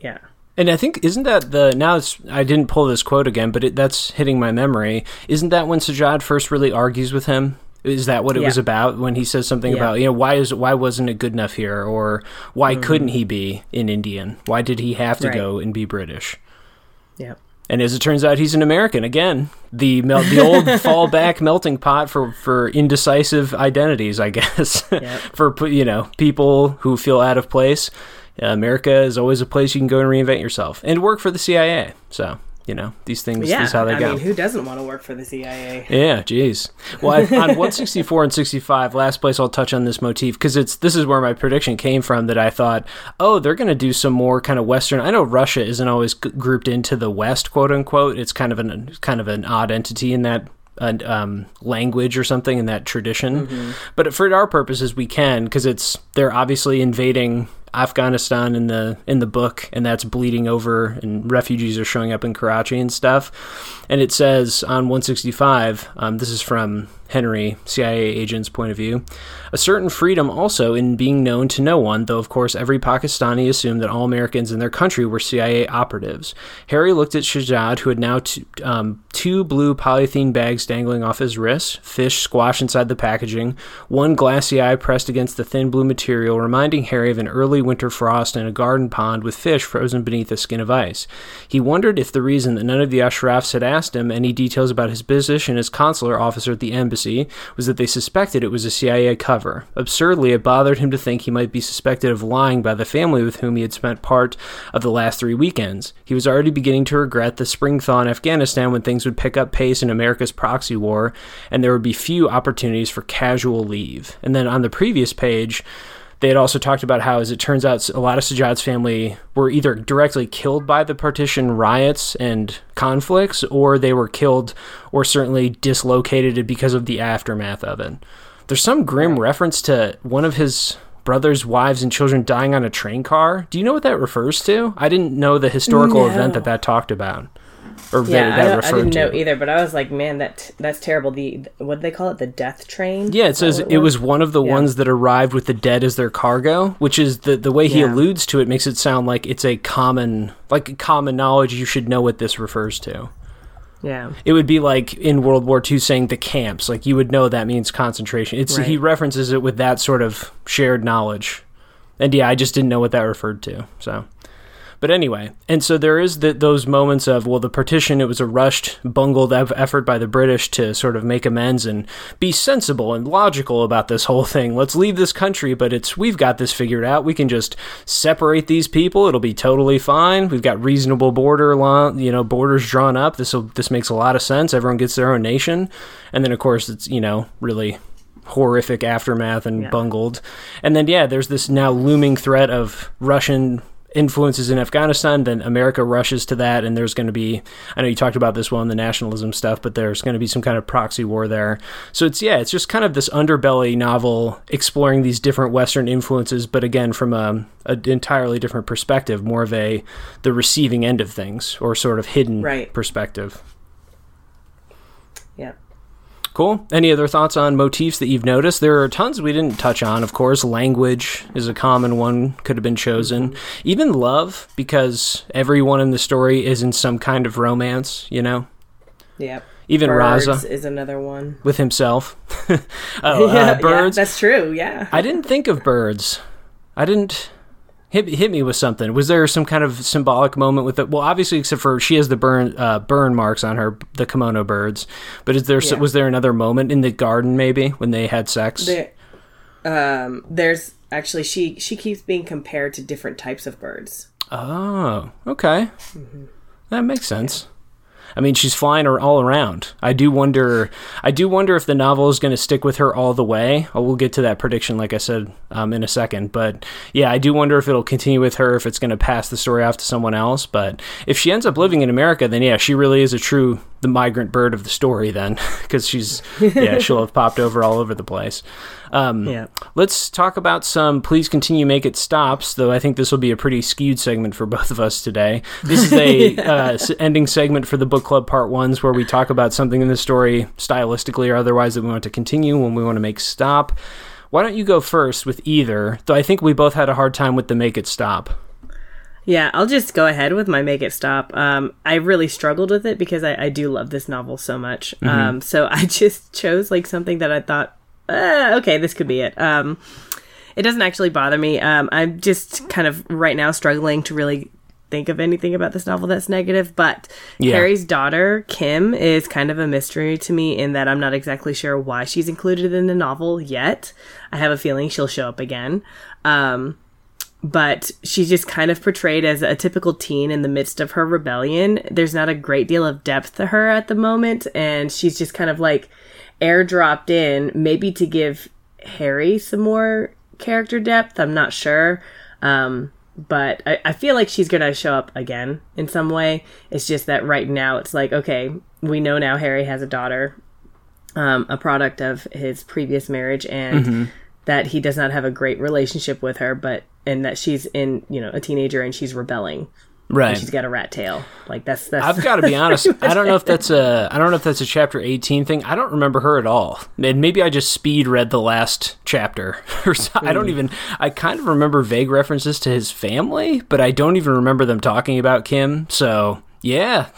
Yeah. And I think, isn't that the, now it's, I didn't pull this quote again, but that's hitting my memory. Isn't that when Sajjad first really argues with him? Is that what it was about when he says something about, you know, why wasn't it good enough here? Or why couldn't he be an Indian? Why did he have to go and be British? Yeah. And as it turns out, he's an American. Again, the old fallback melting pot for indecisive identities, I guess. Yep. For, you know, people who feel out of place. America is always a place you can go and reinvent yourself and work for the CIA. So, you know, these things, this is how they go. I mean, who doesn't want to work for the CIA? Yeah, geez. Well, on 164 and 65, last place I'll touch on this motif, because this is where my prediction came from, that I thought, oh, they're going to do some more kind of Western. I know Russia isn't always grouped into the West, quote unquote. It's kind of an odd entity in that language or something, in that tradition. Mm-hmm. But for our purposes, we can, because they're obviously invading Afghanistan in the book, and that's bleeding over, and refugees are showing up in Karachi and stuff. And it says on 165, this is from Henry, CIA agent's point of view, a certain freedom also in being known to no one, though of course every Pakistani assumed that all Americans in their country were CIA operatives. Harry looked at Shehzad, who had now two blue polythene bags dangling off his wrists, fish squash inside the packaging, one glassy eye pressed against the thin blue material, reminding Harry of an early winter frost in a garden pond with fish frozen beneath a skin of ice. He wondered if the reason that none of the Ashrafs had asked him any details about his position as consular officer at the embassy was that they suspected it was a CIA cover. Absurdly, it bothered him to think he might be suspected of lying by the family with whom he had spent part of the last three weekends. He was already beginning to regret the spring thaw in Afghanistan, when things would pick up pace in America's proxy war, and there would be few opportunities for casual leave. And then on the previous page, they had also talked about how, as it turns out, a lot of Sajjad's family were either directly killed by the partition riots and conflicts, or they were killed or certainly dislocated because of the aftermath of it. There's some grim reference to one of his brother's wives and children dying on a train car. Do you know what that refers to? I didn't know the historical event that talked about. Or I didn't know either, but I was like, man, that's terrible. What do they call it? The death train? Yeah, it says it was one of the ones that arrived with the dead as their cargo, which is the way he alludes to it makes it sound like it's a common knowledge. You should know what this refers to. Yeah. It would be like in World War II saying the camps, like you would know that means concentration. He references it with that sort of shared knowledge. And I just didn't know what that referred to, so... But anyway, and so there is those moments of, well, the partition, it was a rushed, bungled effort by the British to sort of make amends and be sensible and logical about this whole thing. Let's leave this country, but we've got this figured out. We can just separate these people. It'll be totally fine. We've got reasonable borders drawn up. This makes a lot of sense. Everyone gets their own nation. And then, of course, it's, you know, really horrific aftermath and bungled. And then, there's this now looming threat of Russian influences in Afghanistan, then America rushes to that, and there's going to be, I know you talked about this one, the nationalism stuff, but there's going to be some kind of proxy war there. So it's just kind of this underbelly novel exploring these different Western influences, but again, from an entirely different perspective, more of the receiving end of things, or sort of hidden perspective. Yeah. Cool. Any other thoughts on motifs that you've noticed? There are tons we didn't touch on, of course. Language is a common one, could have been chosen. Even love, because everyone in the story is in some kind of romance, you know? Yeah. Even birds, Raza is another one. With himself. Birds. Yeah, that's true, yeah. I didn't think of birds. I didn't... Hit me with something. Was there some kind of symbolic moment with it? Well, obviously, except for she has the burn marks on her, the kimono birds. But was there another moment in the garden, maybe, when they had sex? There's actually, she keeps being compared to different types of birds. Oh, okay. Mm-hmm. That makes sense. I mean, she's flying all around. I do wonder if the novel is going to stick with her all the way. We'll get to that prediction, like I said, in a second. But yeah, I do wonder if it'll continue with her, if it's going to pass the story off to someone else. But if she ends up living in America, then she really is the migrant bird of the story then, because she'll have popped over all over the place. Let's talk about some Please Continue, Make It Stops, though I think this will be a pretty skewed segment for both of us today. This is a ending segment for the book club part ones, where we talk about something in the story stylistically or otherwise that we want to continue, when we want to make stop. Why don't you go first with either, though I think we both had a hard time with the make it stop. Yeah, I'll just go ahead with my Make It Stop. I really struggled with it because I do love this novel so much. Mm-hmm. So I just chose like something that I thought, okay, this could be it. It doesn't actually bother me. I'm just kind of right now struggling to really think of anything about this novel that's negative, but yeah. Harry's daughter, Kim, is kind of a mystery to me in that I'm not exactly sure why she's included in the novel yet. I have a feeling she'll show up again. But she's just kind of portrayed as a typical teen in the midst of her rebellion. There's not a great deal of depth to her at the moment, and she's just kind of like airdropped in, maybe to give Harry some more character depth. I'm not sure. But I feel like she's going to show up again in some way. It's just that right now it's like, okay, we know now Harry has a daughter, a product of his previous marriage, and mm-hmm. that he does not have a great relationship with her, and that she's a teenager and she's rebelling. Right. And she's got a rat tail. Like that's I've got to be honest. I don't know if that's a chapter 18 thing. I don't remember her at all. And maybe I just speed read the last chapter. I kind of remember vague references to his family, but I don't even remember them talking about Kim. So yeah,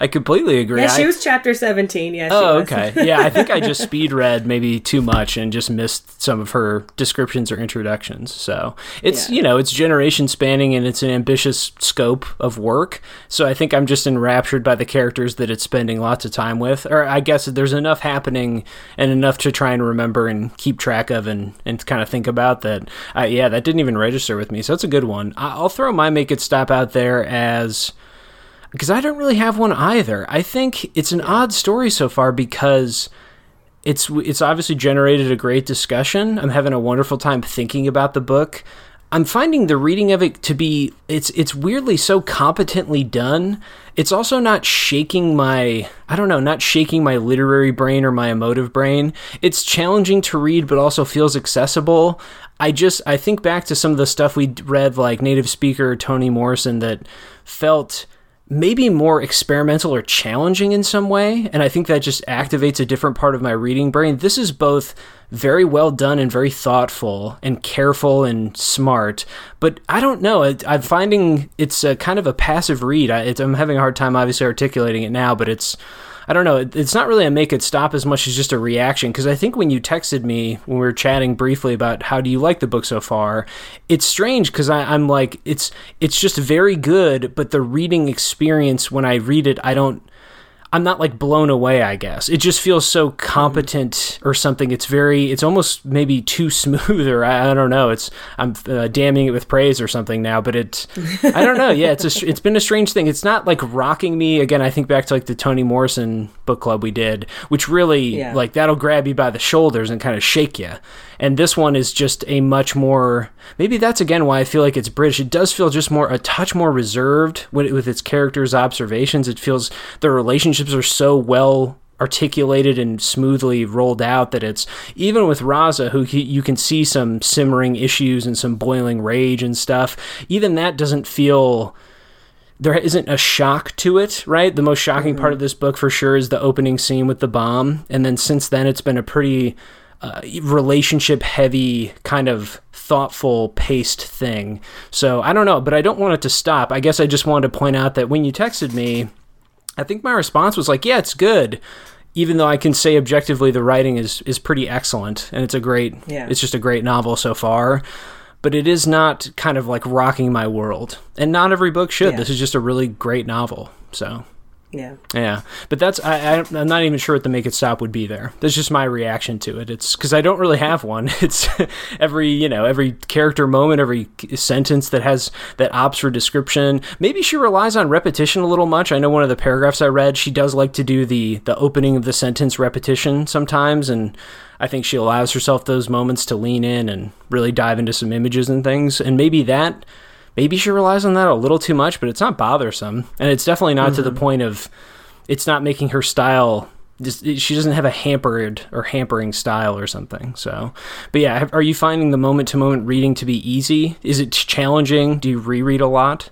I completely agree. Yeah, she was chapter 17. Yeah. Okay. Yeah. I think I just speed read maybe too much and just missed some of her descriptions or introductions. So it's, it's generation spanning and it's an ambitious scope of work. So I think I'm just enraptured by the characters that it's spending lots of time with, or I guess there's enough happening and enough to try and remember and keep track of and kind of think about that. That didn't even register with me. So that's a good one. I'll throw my Make It Stop out there because I don't really have one either. I think it's an odd story so far because it's obviously generated a great discussion. I'm having a wonderful time thinking about the book. I'm finding the reading of it to be, it's weirdly so competently done. It's also not shaking my literary brain or my emotive brain. It's challenging to read, but also feels accessible. I think back to some of the stuff we read, like Native Speaker, Toni Morrison, that felt maybe more experimental or challenging in some way. And I think that just activates a different part of my reading brain. This is both very well done and very thoughtful and careful and smart, but I don't know. I'm finding it's a kind of a passive read. I'm having a hard time obviously articulating it now, but it's, I don't know. It's not really a Make It Stop as much as just a reaction. Cause I think when you texted me, when we were chatting briefly about how do you like the book so far, it's strange. Cause I'm like, it's just very good. But the reading experience, when I read it, I'm not like blown away, I guess. It just feels so competent or something. It's almost maybe too smooth, or I don't know. I'm damning it with praise or something now, but I don't know. Yeah, it's been a strange thing. It's not like rocking me. Again, I think back to like the Toni Morrison book club we did, which really like that'll grab you by the shoulders and kind of shake you. And this one is just a much more, maybe that's again why I feel like it's British. It does feel just a touch more reserved with its characters' observations. It feels the relationships are so well articulated and smoothly rolled out that it's, even with Raza, who you can see some simmering issues and some boiling rage and stuff, even that doesn't feel... There isn't a shock to it, right? The most shocking part of this book for sure is the opening scene with the bomb. And then since then, it's been a pretty... relationship-heavy, kind of thoughtful-paced thing. So I don't know, but I don't want it to stop. I guess I just wanted to point out that when you texted me, I think my response was like, yeah, it's good, even though I can say objectively the writing is pretty excellent, and it's just a great novel so far. But it is not kind of like rocking my world. And not every book should. Yeah. This is just a really great novel, so... Yeah. But that's, I'm not even sure what the Make It Stop would be there. That's just my reaction to it. It's because I don't really have one. It's every character moment, every sentence that opts for description. Maybe she relies on repetition a little much. I know one of the paragraphs I read, she does like to do the opening of the sentence repetition sometimes. And I think she allows herself those moments to lean in and really dive into some images and things. And maybe she relies on that a little too much, but it's not bothersome. And it's definitely not to the point of, it's not making her style, she doesn't have a hampered or hampering style or something. So, but yeah, are you finding the moment-to-moment reading to be easy? Is it challenging? Do you reread a lot?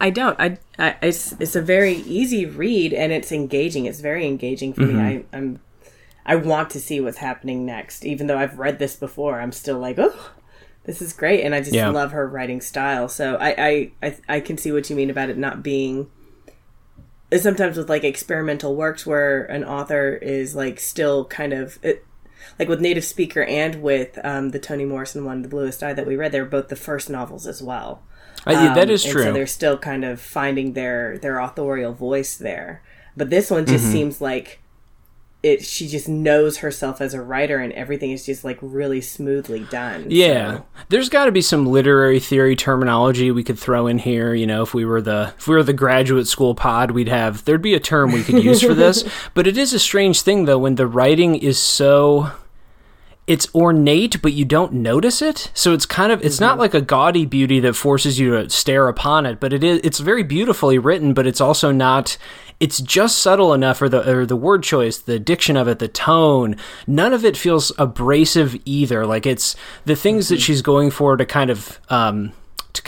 I don't. It's a very easy read, and it's engaging. It's very engaging for me. I want to see what's happening next. Even though I've read this before, I'm still like, oh. This is great, and I just love her writing style. So I can see what you mean about it not being... Sometimes with, like, experimental works where an author is, like, still kind of... Like with Native Speaker and with the Toni Morrison one, The Bluest Eye, that we read, they're both the first novels as well. Yeah, that is true. So they're still kind of finding their authorial voice there. But this one just seems like she just knows herself as a writer, and everything is just, like, really smoothly done. Yeah. So. There's got to be some literary theory terminology we could throw in here. You know, if we were the graduate school pod, there'd be a term we could use for this. But it is a strange thing, though, when the writing is so... It's ornate, but you don't notice it. So it's kind of, it's not like a gaudy beauty that forces you to stare upon it, but it's very beautifully written, but it's also not, it's just subtle enough, or the word choice, the diction of it, the tone, none of it feels abrasive either. Like, it's the things that she's going for to kind of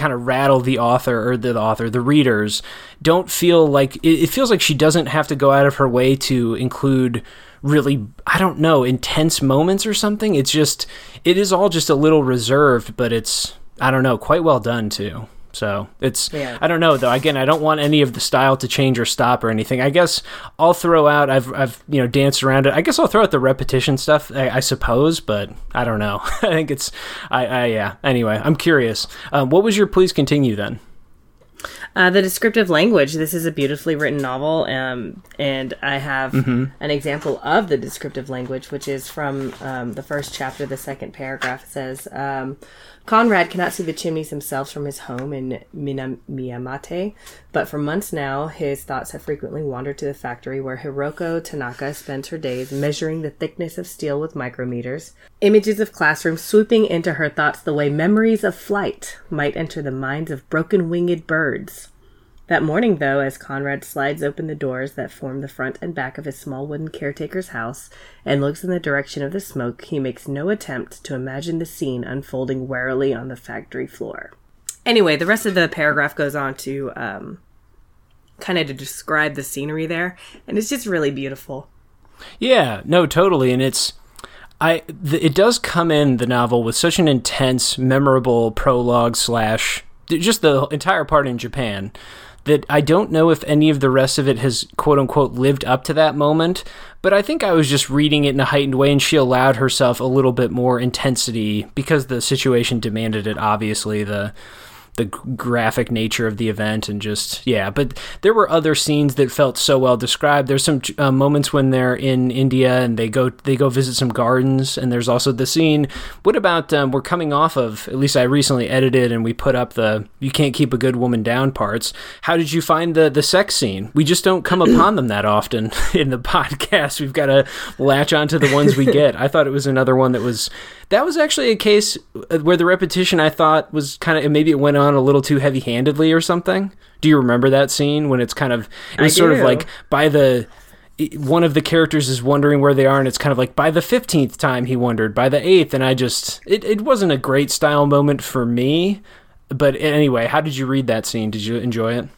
rattle the author, or the readers, don't feel like, it feels like she doesn't have to go out of her way to include really, I don't know, intense moments or something. It's just, it is all just a little reserved, but it's, I don't know, quite well done too. So it's, I don't know though. Again, I don't want any of the style to change or stop or anything. I guess I'll throw out, I've danced around it. I guess I'll throw out the repetition stuff, I suppose, but I don't know. I think it's, yeah. Anyway, I'm curious. What was your please continue then? The descriptive language. This is a beautifully written novel, and I have an example of the descriptive language, which is from the first chapter. The second paragraph says, Conrad cannot see the chimneys themselves from his home in Miyamate, but for months now, his thoughts have frequently wandered to the factory where Hiroko Tanaka spends her days measuring the thickness of steel with micrometers, images of classrooms swooping into her thoughts the way memories of flight might enter the minds of broken-winged birds. That morning, though, as Conrad slides open the doors that form the front and back of his small wooden caretaker's house and looks in the direction of the smoke, he makes no attempt to imagine the scene unfolding warily on the factory floor. Anyway, the rest of the paragraph goes on to kind of to describe the scenery there, and it's just really beautiful. Yeah, no, totally, and it's... it does come in, the novel, with such an intense, memorable prologue / just the entire part in Japan, that I don't know if any of the rest of it has, quote-unquote, lived up to that moment, but I think I was just reading it in a heightened way, and she allowed herself a little bit more intensity because the situation demanded it, obviously, the graphic nature of the event, and just, but there were other scenes that felt so well described. There's some moments when they're in India and they go visit some gardens, and there's also the scene, what about, we're coming off of, at least I recently edited and we put up the "you can't keep a good woman down" parts. How did you find the sex scene? We just don't come upon them that often in the podcast. We've got to latch onto the ones we get. I thought it was another one that was actually a case where the repetition, I thought, was kind of, maybe it went on a little too heavy-handedly or something. Do you remember that scene when it's kind of, it was sort of like by the, one of the characters is wondering where they are, and it's kind of like by the 15th time he wondered, by the 8th, and I just, it wasn't a great style moment for me. But anyway, how did you read that scene? Did you enjoy it?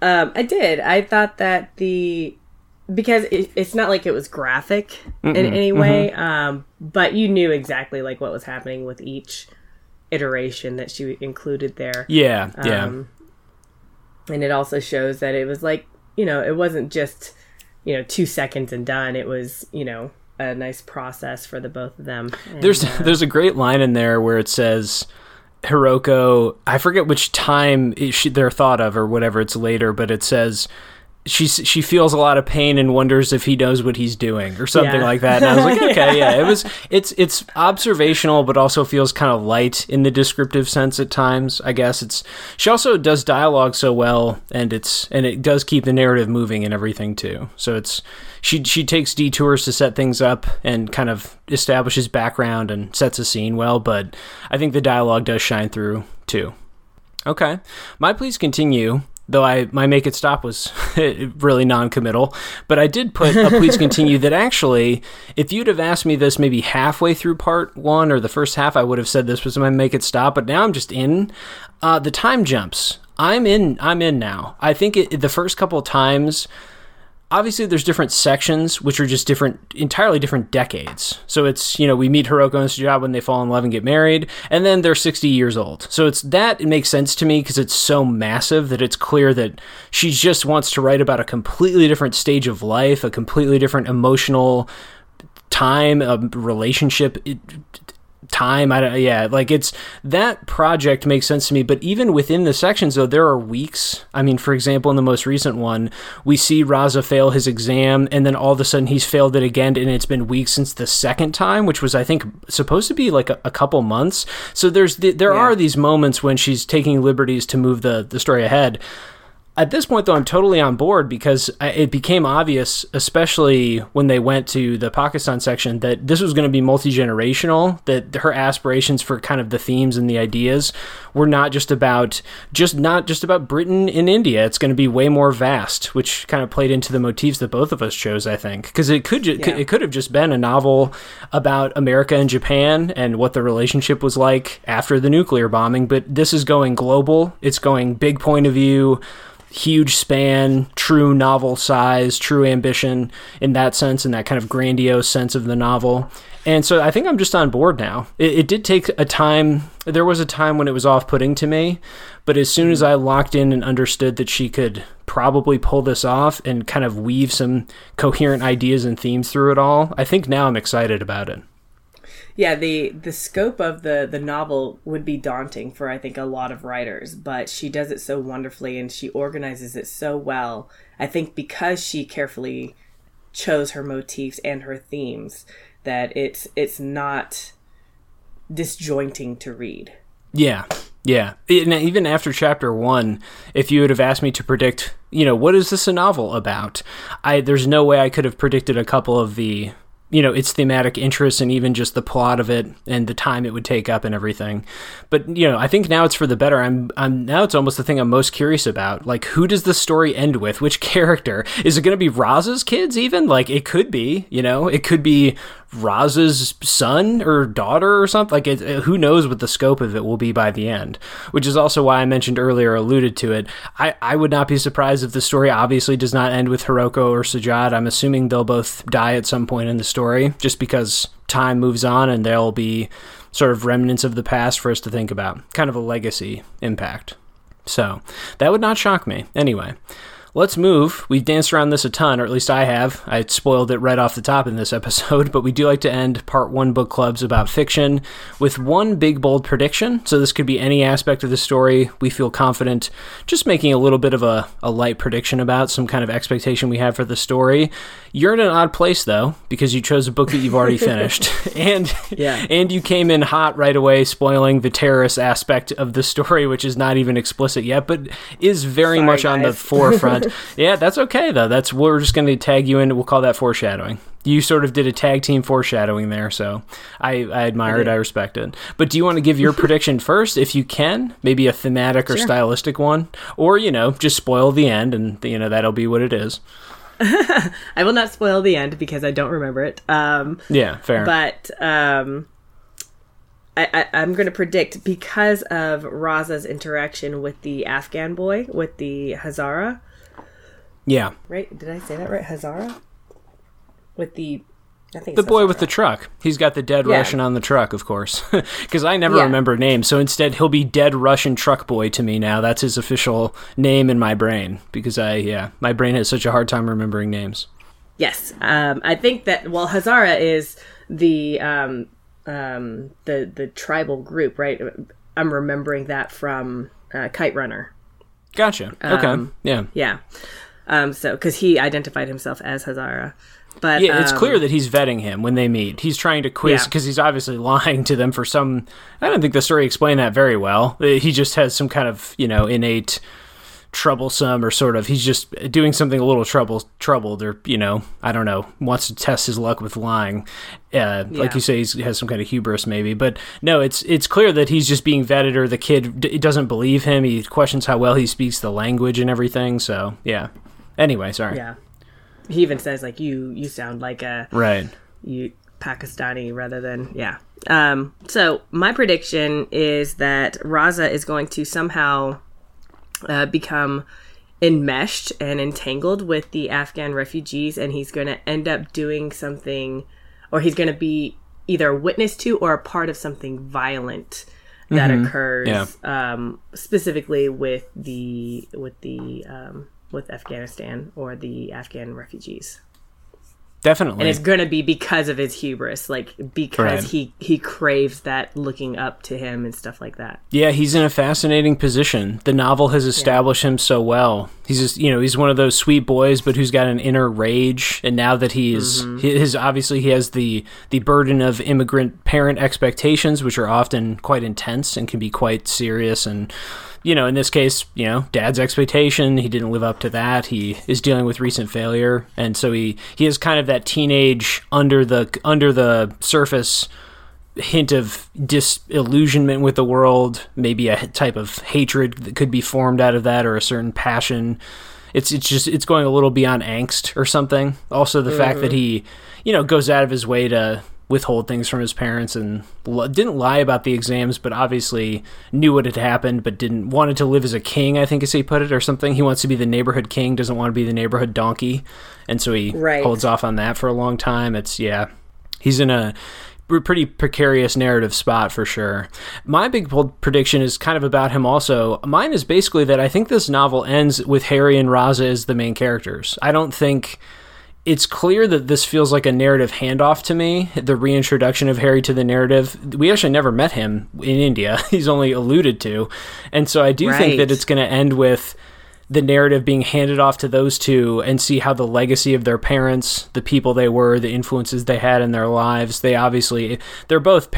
I did. I thought that because it's not like it was graphic in any way, but you knew exactly like what was happening with each iteration that she included there. And it also shows that it was like, it wasn't just, 2 seconds and done. It was, a nice process for the both of them. And there's a great line in there where it says, Hiroko, I forget which time they're thought of or whatever, it's later, but it says, she feels a lot of pain and wonders if he knows what he's doing or something like that. And I was like, okay, it's observational, but also feels kind of light in the descriptive sense at times. I guess she also does dialogue so well, and it does keep the narrative moving and everything too. So she takes detours to set things up and kind of establishes background and sets a scene well, but I think the dialogue does shine through too. Okay. My please continue. Though my make it stop was really non-committal, but I did put a please continue that actually, if you'd have asked me this maybe halfway through part one or the first half, I would have said this was my make it stop, but now I'm just in the time jumps. I'm in now. I think the first couple of times Obviously, there's different sections, which are just entirely different decades. So it's, we meet Hiroko and Sajjad when they fall in love and get married, and then they're 60 years old. So it's that, it makes sense to me because it's so massive that it's clear that she just wants to write about a completely different stage of life, a completely different emotional time, a relationship time. That project makes sense to me. But even within the sections, though, there are weeks. I mean, for example, in the most recent one, we see Raza fail his exam, and then all of a sudden he's failed it again, and it's been weeks since the second time, which was, I think, supposed to be like a couple months. So there are these moments when she's taking liberties to move the story ahead. At this point, though, I'm totally on board because it became obvious, especially when they went to the Pakistan section, that this was going to be multi-generational, that her aspirations for kind of the themes and the ideas were not just about Britain and India. It's going to be way more vast, which kind of played into the motifs that both of us chose, I think, because it could have just been a novel about America and Japan and what the relationship was like after the nuclear bombing. But this is going global. It's going big point of view, huge span, true novel size, true ambition in that sense, in that kind of grandiose sense of the novel. And so I think I'm just on board now. It did take a time. There was a time when it was off-putting to me, but as soon as I locked in and understood that she could probably pull this off and kind of weave some coherent ideas and themes through it all, I think now I'm excited about it. Yeah, the scope of the novel would be daunting for, I think, a lot of writers, but she does it so wonderfully and she organizes it so well, I think, because she carefully chose her motifs and her themes, that it's not disjointing to read. Yeah. Yeah. And even after chapter one, if you would have asked me to predict, what is this a novel about? There's no way I could have predicted a couple of the its thematic interests and even just the plot of it and the time it would take up and everything. But, I think now it's for the better. Now it's almost the thing I'm most curious about. Like, who does the story end with? Which character? Is it going to be Raza's kids even? Like, it could be, it could be Raza's son or daughter or something. Like, who knows what the scope of it will be by the end, which is also why I mentioned earlier, alluded to it. I would not be surprised if the story obviously does not end with Hiroko or Sajjad. I'm assuming they'll both die at some point in the story, just because time moves on and there'll be sort of remnants of the past for us to think about, kind of a legacy impact. So that would not shock me. Anyway, let's move. We've danced around this a ton, or at least I have. I spoiled it right off the top in this episode, but we do like to end part one book clubs about fiction with one big, bold prediction. So this could be any aspect of the story we feel confident just making a little bit of a light prediction about, some kind of expectation we have for the story. You're in an odd place, though, because you chose a book that you've already finished. And you came in hot right away, spoiling the terrorist aspect of the story, which is not even explicit yet, but is very much on the forefront. Yeah, that's okay, though. We're just going to tag you in. We'll call that foreshadowing. You sort of did a tag team foreshadowing there, so I admire it. I respect it. But do you want to give your prediction first, if you can? Maybe a thematic or stylistic one? Or, just spoil the end, and, that'll be what it is. I will not spoil the end because I don't remember it. Yeah, fair. But I'm going to predict, because of Raza's interaction with the Afghan boy, with the Hazara. Yeah. Right? Did I say that right? Hazara? With the... I think the boy with the truck. He's got the dead Russian on the truck, of course. Because I never remember names, so instead he'll be Dead Russian Truck Boy to me now. That's his official name in my brain. Because my brain has such a hard time remembering names. Yes. I think that, Hazara is the tribal group, right? I'm remembering that from Kite Runner. Gotcha. Okay. Yeah. Yeah. Because he identified himself as Hazara. But, it's clear that he's vetting him when they meet. He's trying to quiz, because he's obviously lying to them for some... I don't think the story explained that very well. He just has some kind of, innate troublesome, or sort of... He's just doing something a little troubled, or, I don't know, wants to test his luck with lying. Like you say, he has some kind of hubris maybe, but no, it's clear that he's just being vetted, or the kid doesn't believe him. He questions how well he speaks the language and everything, so yeah. Anyway, sorry. Yeah, he even says, like, you sound like a Pakistani rather than So my prediction is that Raza is going to somehow become enmeshed and entangled with the Afghan refugees, and he's going to end up doing something, or he's going to be either a witness to or a part of something violent that occurs specifically with Afghanistan or the Afghan refugees. Definitely. And it's going to be because of his hubris, because he craves that looking up to him and stuff like that. Yeah, he's in a fascinating position. The novel has established him so well. He's just, he's one of those sweet boys, but who's got an inner rage. And now that he has the burden of immigrant parent expectations, which are often quite intense and can be quite serious. And, in this case, dad's expectation, he didn't live up to that. He is dealing with recent failure. And so he has kind of that teenage under the surface hint of disillusionment with the world, maybe a type of hatred that could be formed out of that, or a certain passion. It's going a little beyond angst or something. Also, the fact that he, goes out of his way to withhold things from his parents and didn't lie about the exams, but obviously knew what had happened, but wanted to live as a king, I think, as he put it, or something. He wants to be the neighborhood king, doesn't want to be the neighborhood donkey. And so he holds off on that for a long time. He's in a pretty precarious narrative spot for sure. My big bold prediction is kind of about him also. Mine is basically that I think this novel ends with Harry and Raza as the main characters. I don't think... It's clear that this feels like a narrative handoff to me, the reintroduction of Harry to the narrative. We actually never met him in India. He's only alluded to. And so I do think that it's going to end with the narrative being handed off to those two and see how the legacy of their parents, the people they were, the influences they had in their lives. They obviously, they're both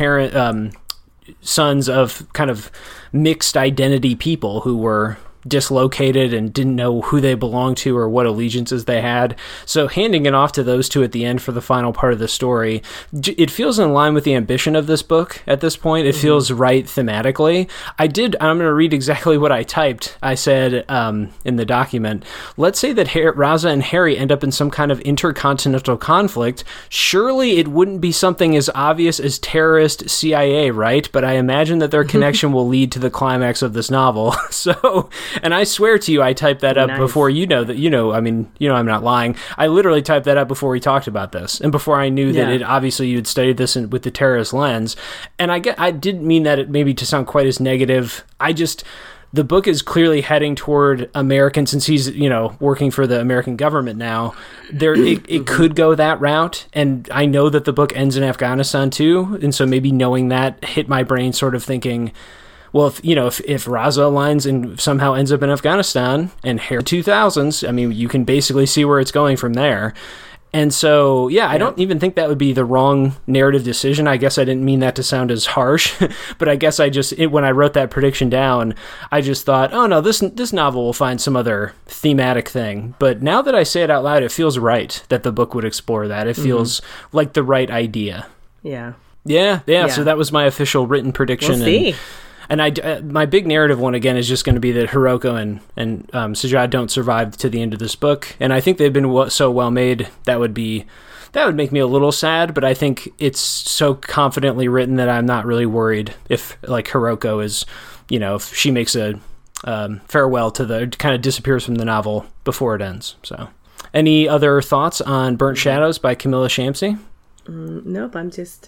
sons of kind of mixed identity people who were dislocated and didn't know who they belonged to or what allegiances they had. So handing it off to those two at the end for the final part of the story, it feels in line with the ambition of this book at this point. It feels right thematically. I'm going to read exactly what I typed. I said in the document, let's say that Raza and Harry end up in some kind of intercontinental conflict. Surely it wouldn't be something as obvious as terrorist CIA, right? But I imagine that their connection will lead to the climax of this novel. So... And I swear to you, I typed that up before I'm not lying. I literally typed that up before we talked about this and before I knew that it obviously you'd studied this with the terrorist lens. And I didn't mean that it maybe to sound quite as negative. The book is clearly heading toward American, since he's, working for the American government now. It could go that route. And I know that the book ends in Afghanistan too. And so maybe knowing that hit my brain sort of thinking, well, if Raza aligns and somehow ends up in Afghanistan and Harry 2000s, you can basically see where it's going from there. And so, I don't even think that would be the wrong narrative decision. I guess I didn't mean that to sound as harsh, but I guess when I wrote that prediction down, I just thought, oh no, this novel will find some other thematic thing. But now that I say it out loud, it feels right that the book would explore that. It feels like the right idea. Yeah. So that was my official written prediction. We'll see. And my big narrative one, again, is just going to be that Hiroko and Sajjad don't survive to the end of this book. And I think they've been so well made, that would make me a little sad. But I think it's so confidently written that I'm not really worried if, Hiroko is, if she makes a farewell kind of disappears from the novel before it ends. So any other thoughts on Burnt Shadows by Kamila Shamsie? Nope,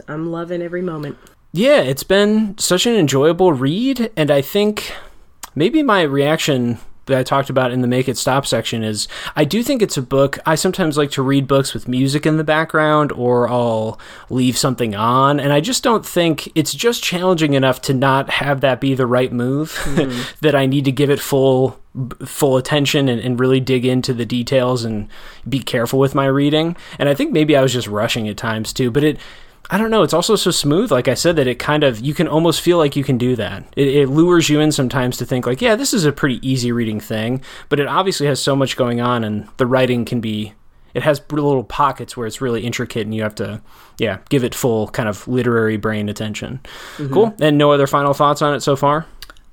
I'm loving every moment. Yeah, it's been such an enjoyable read, and I think maybe my reaction that I talked about in the Make It Stop section is I do think it's a book. I sometimes like to read books with music in the background, or I'll leave something on, and I just don't think it's just challenging enough to not have that be the right move, that I need to give it full attention and really dig into the details and be careful with my reading. And I think maybe I was just rushing at times too, but I don't know. It's also so smooth, like I said, that it kind of, you can almost feel like you can do that. It lures you in sometimes to think this is a pretty easy reading thing, but it obviously has so much going on, and the writing it has little pockets where it's really intricate and you have to, give it full kind of literary brain attention. Cool. And no other final thoughts on it so far?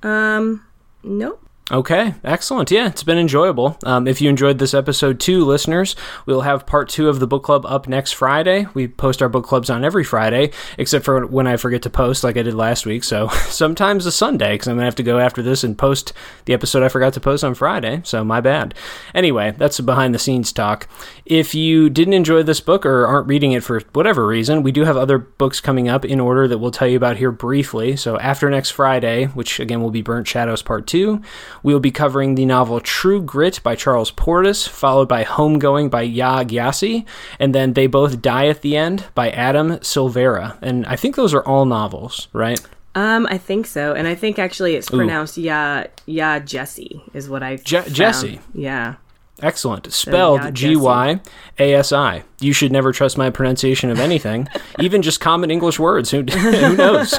Nope. Okay, excellent. Yeah, it's been enjoyable. If you enjoyed this episode too, listeners, we'll have part 2 of the book club up next Friday. We post our book clubs on every Friday, except for when I forget to post like I did last week. So sometimes a Sunday, because I'm going to have to go after this and post the episode I forgot to post on Friday. So my bad. Anyway, that's a behind the scenes talk. If you didn't enjoy this book or aren't reading it for whatever reason, we do have other books coming up in order that we'll tell you about here briefly. So after next Friday, which again will be Burnt Shadows Part 2, we'll be covering the novel True Grit by Charles Portis, followed by Homegoing by Ya Gyasi, and then They Both Die at the End by Adam Silvera. And I think those are all novels, right? I think so. And I think actually it's pronounced Ya Jesse is what I found. Jesse. Yeah. Excellent. Spelled Gyasi. You should never trust my pronunciation of anything, even just common English words. Who knows?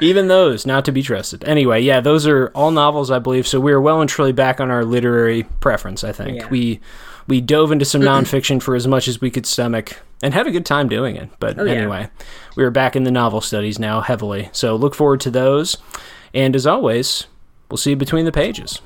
Even those, not to be trusted. Anyway, yeah, those are all novels, I believe. So we're well and truly back on our literary preference, I think. Yeah. We dove into some nonfiction for as much as we could stomach and had a good time doing it. But anyway, we are back in the novel studies now heavily. So look forward to those. And as always, we'll see you between the pages.